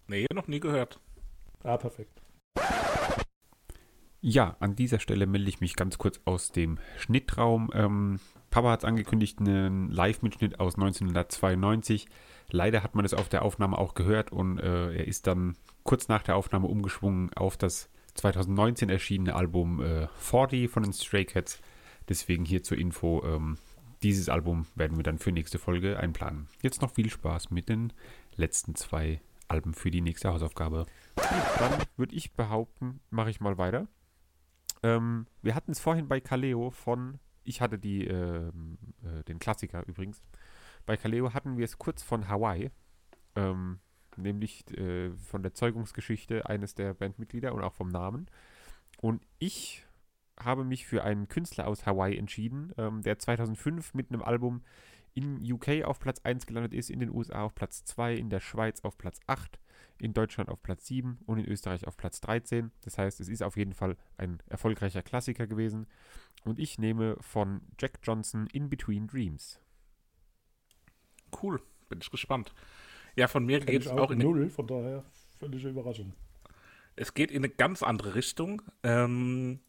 Nee, noch nie gehört. Ah, perfekt. Ja, an dieser Stelle melde ich mich ganz kurz aus dem Schnittraum. Ähm, Papa hat es angekündigt, einen Live-Mitschnitt aus neunzehnhundertzweiundneunzig. Leider hat man das auf der Aufnahme auch gehört und äh, er ist dann kurz nach der Aufnahme umgeschwungen auf das zweitausendneunzehn erschienene Album äh, vierzig von den Stray Cats. Deswegen hier zur Info, ähm, dieses Album werden wir dann für nächste Folge einplanen. Jetzt noch viel Spaß mit den letzten zwei Alben für die nächste Hausaufgabe. Dann würde ich behaupten, mache ich mal weiter. Ähm, wir hatten es vorhin bei Kaleo von, ich hatte die, äh, äh, den Klassiker übrigens, bei Kaleo hatten wir es kurz von Hawaii, ähm, nämlich äh, von der Zeugungsgeschichte eines der Bandmitglieder und auch vom Namen. Und ich habe mich für einen Künstler aus Hawaii entschieden, ähm, der zweitausendfünf mit einem Album in U K auf Platz eins gelandet ist, in den U S A auf Platz zwei, in der Schweiz auf Platz acht, in Deutschland auf Platz sieben und in Österreich auf Platz dreizehn. Das heißt, es ist auf jeden Fall ein erfolgreicher Klassiker gewesen. Und ich nehme von Jack Johnson In Between Dreams. Cool, bin ich gespannt. Ja, von mir geht es auch in null, von daher völlige Überraschung. Es geht in eine ganz andere Richtung. Ähm,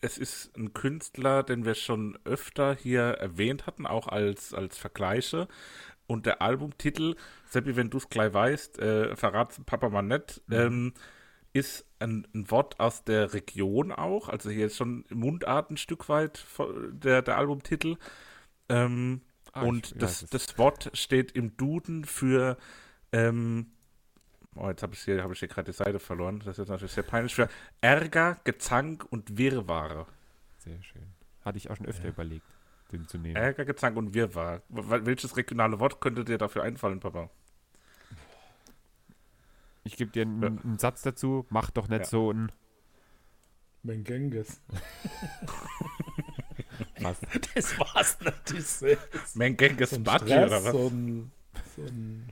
es ist ein Künstler, den wir schon öfter hier erwähnt hatten, auch als, als Vergleiche. Und der Albumtitel, Seppi, wenn du es gleich weißt, äh, verrat's Papa mal nicht, ähm, ist ein, ein Wort aus der Region auch. Also hier ist schon Mundart ein Stück weit der, der Albumtitel. Ähm, Ah, und das, das Wort steht im Duden für, ähm, oh, jetzt habe ich hier, hab ich hier gerade die Seite verloren, das ist natürlich sehr peinlich, für Ärger, Gezank und Wirrwarr. Sehr schön. Hatte ich auch schon öfter ja. überlegt, den zu nehmen. Ärger, Gezank und Wirrwarr. Welches regionale Wort könnte dir dafür einfallen, Papa? Ich gebe dir einen, ja. einen Satz dazu, mach doch nicht ja. so ein Mengenges. Was? Das war's natürlich selbst. Mein Gang ist so Budget, oder was? So ein, so ein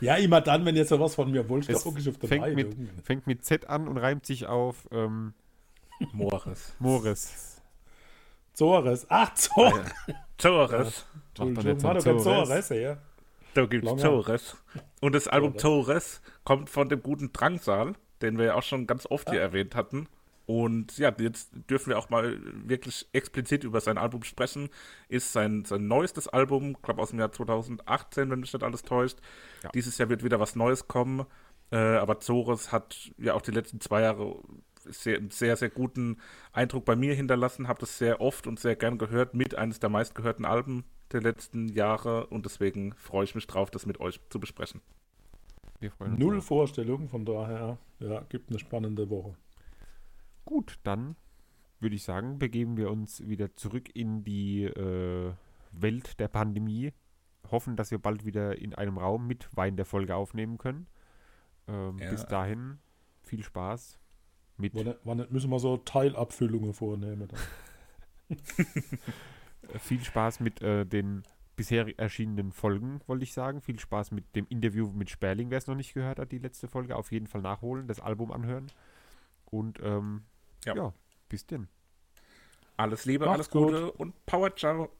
ja, immer dann, wenn jetzt so was von mir wollt, das gucke ich auf der fängt mit, fängt mit Z an und reimt sich auf ähm, Mores. Mores. Zores. Ach, Zores. Zores. Zores, ja. Da gibt's Zores. Und das Album Zores kommt von dem guten Drangsal, den wir ja auch schon ganz oft ah. hier erwähnt hatten. Und ja, jetzt dürfen wir auch mal wirklich explizit über sein Album sprechen. Ist sein, sein neuestes Album, ich glaube aus dem Jahr zweitausendachtzehn, wenn mich nicht alles täuscht. Ja. Dieses Jahr wird wieder was Neues kommen. Äh, aber Zores hat ja auch die letzten zwei Jahre sehr, einen sehr, sehr guten Eindruck bei mir hinterlassen. Habe das sehr oft und sehr gern gehört. Mit eines der meistgehörten Alben der letzten Jahre. Und deswegen freue ich mich drauf, das mit euch zu besprechen. Wir freuen uns Null drauf. Vorstellung, von daher ja, gibt eine spannende Woche. Gut, dann würde ich sagen, begeben wir uns wieder zurück in die äh, Welt der Pandemie. Hoffen, dass wir bald wieder in einem Raum mit Wein der Folge aufnehmen können. Ähm, ja. Bis dahin viel Spaß. Mit wann, wann müssen wir so Teilabfüllungen vornehmen? Dann. Viel Spaß mit äh, den bisher erschienenen Folgen, wollte ich sagen. Viel Spaß mit dem Interview mit Sperling, wer es noch nicht gehört hat, die letzte Folge. Auf jeden Fall nachholen, das Album anhören. Und ähm, ja. ja, bis denn. Alles Liebe, Macht's alles Gute gut. und Power, ciao.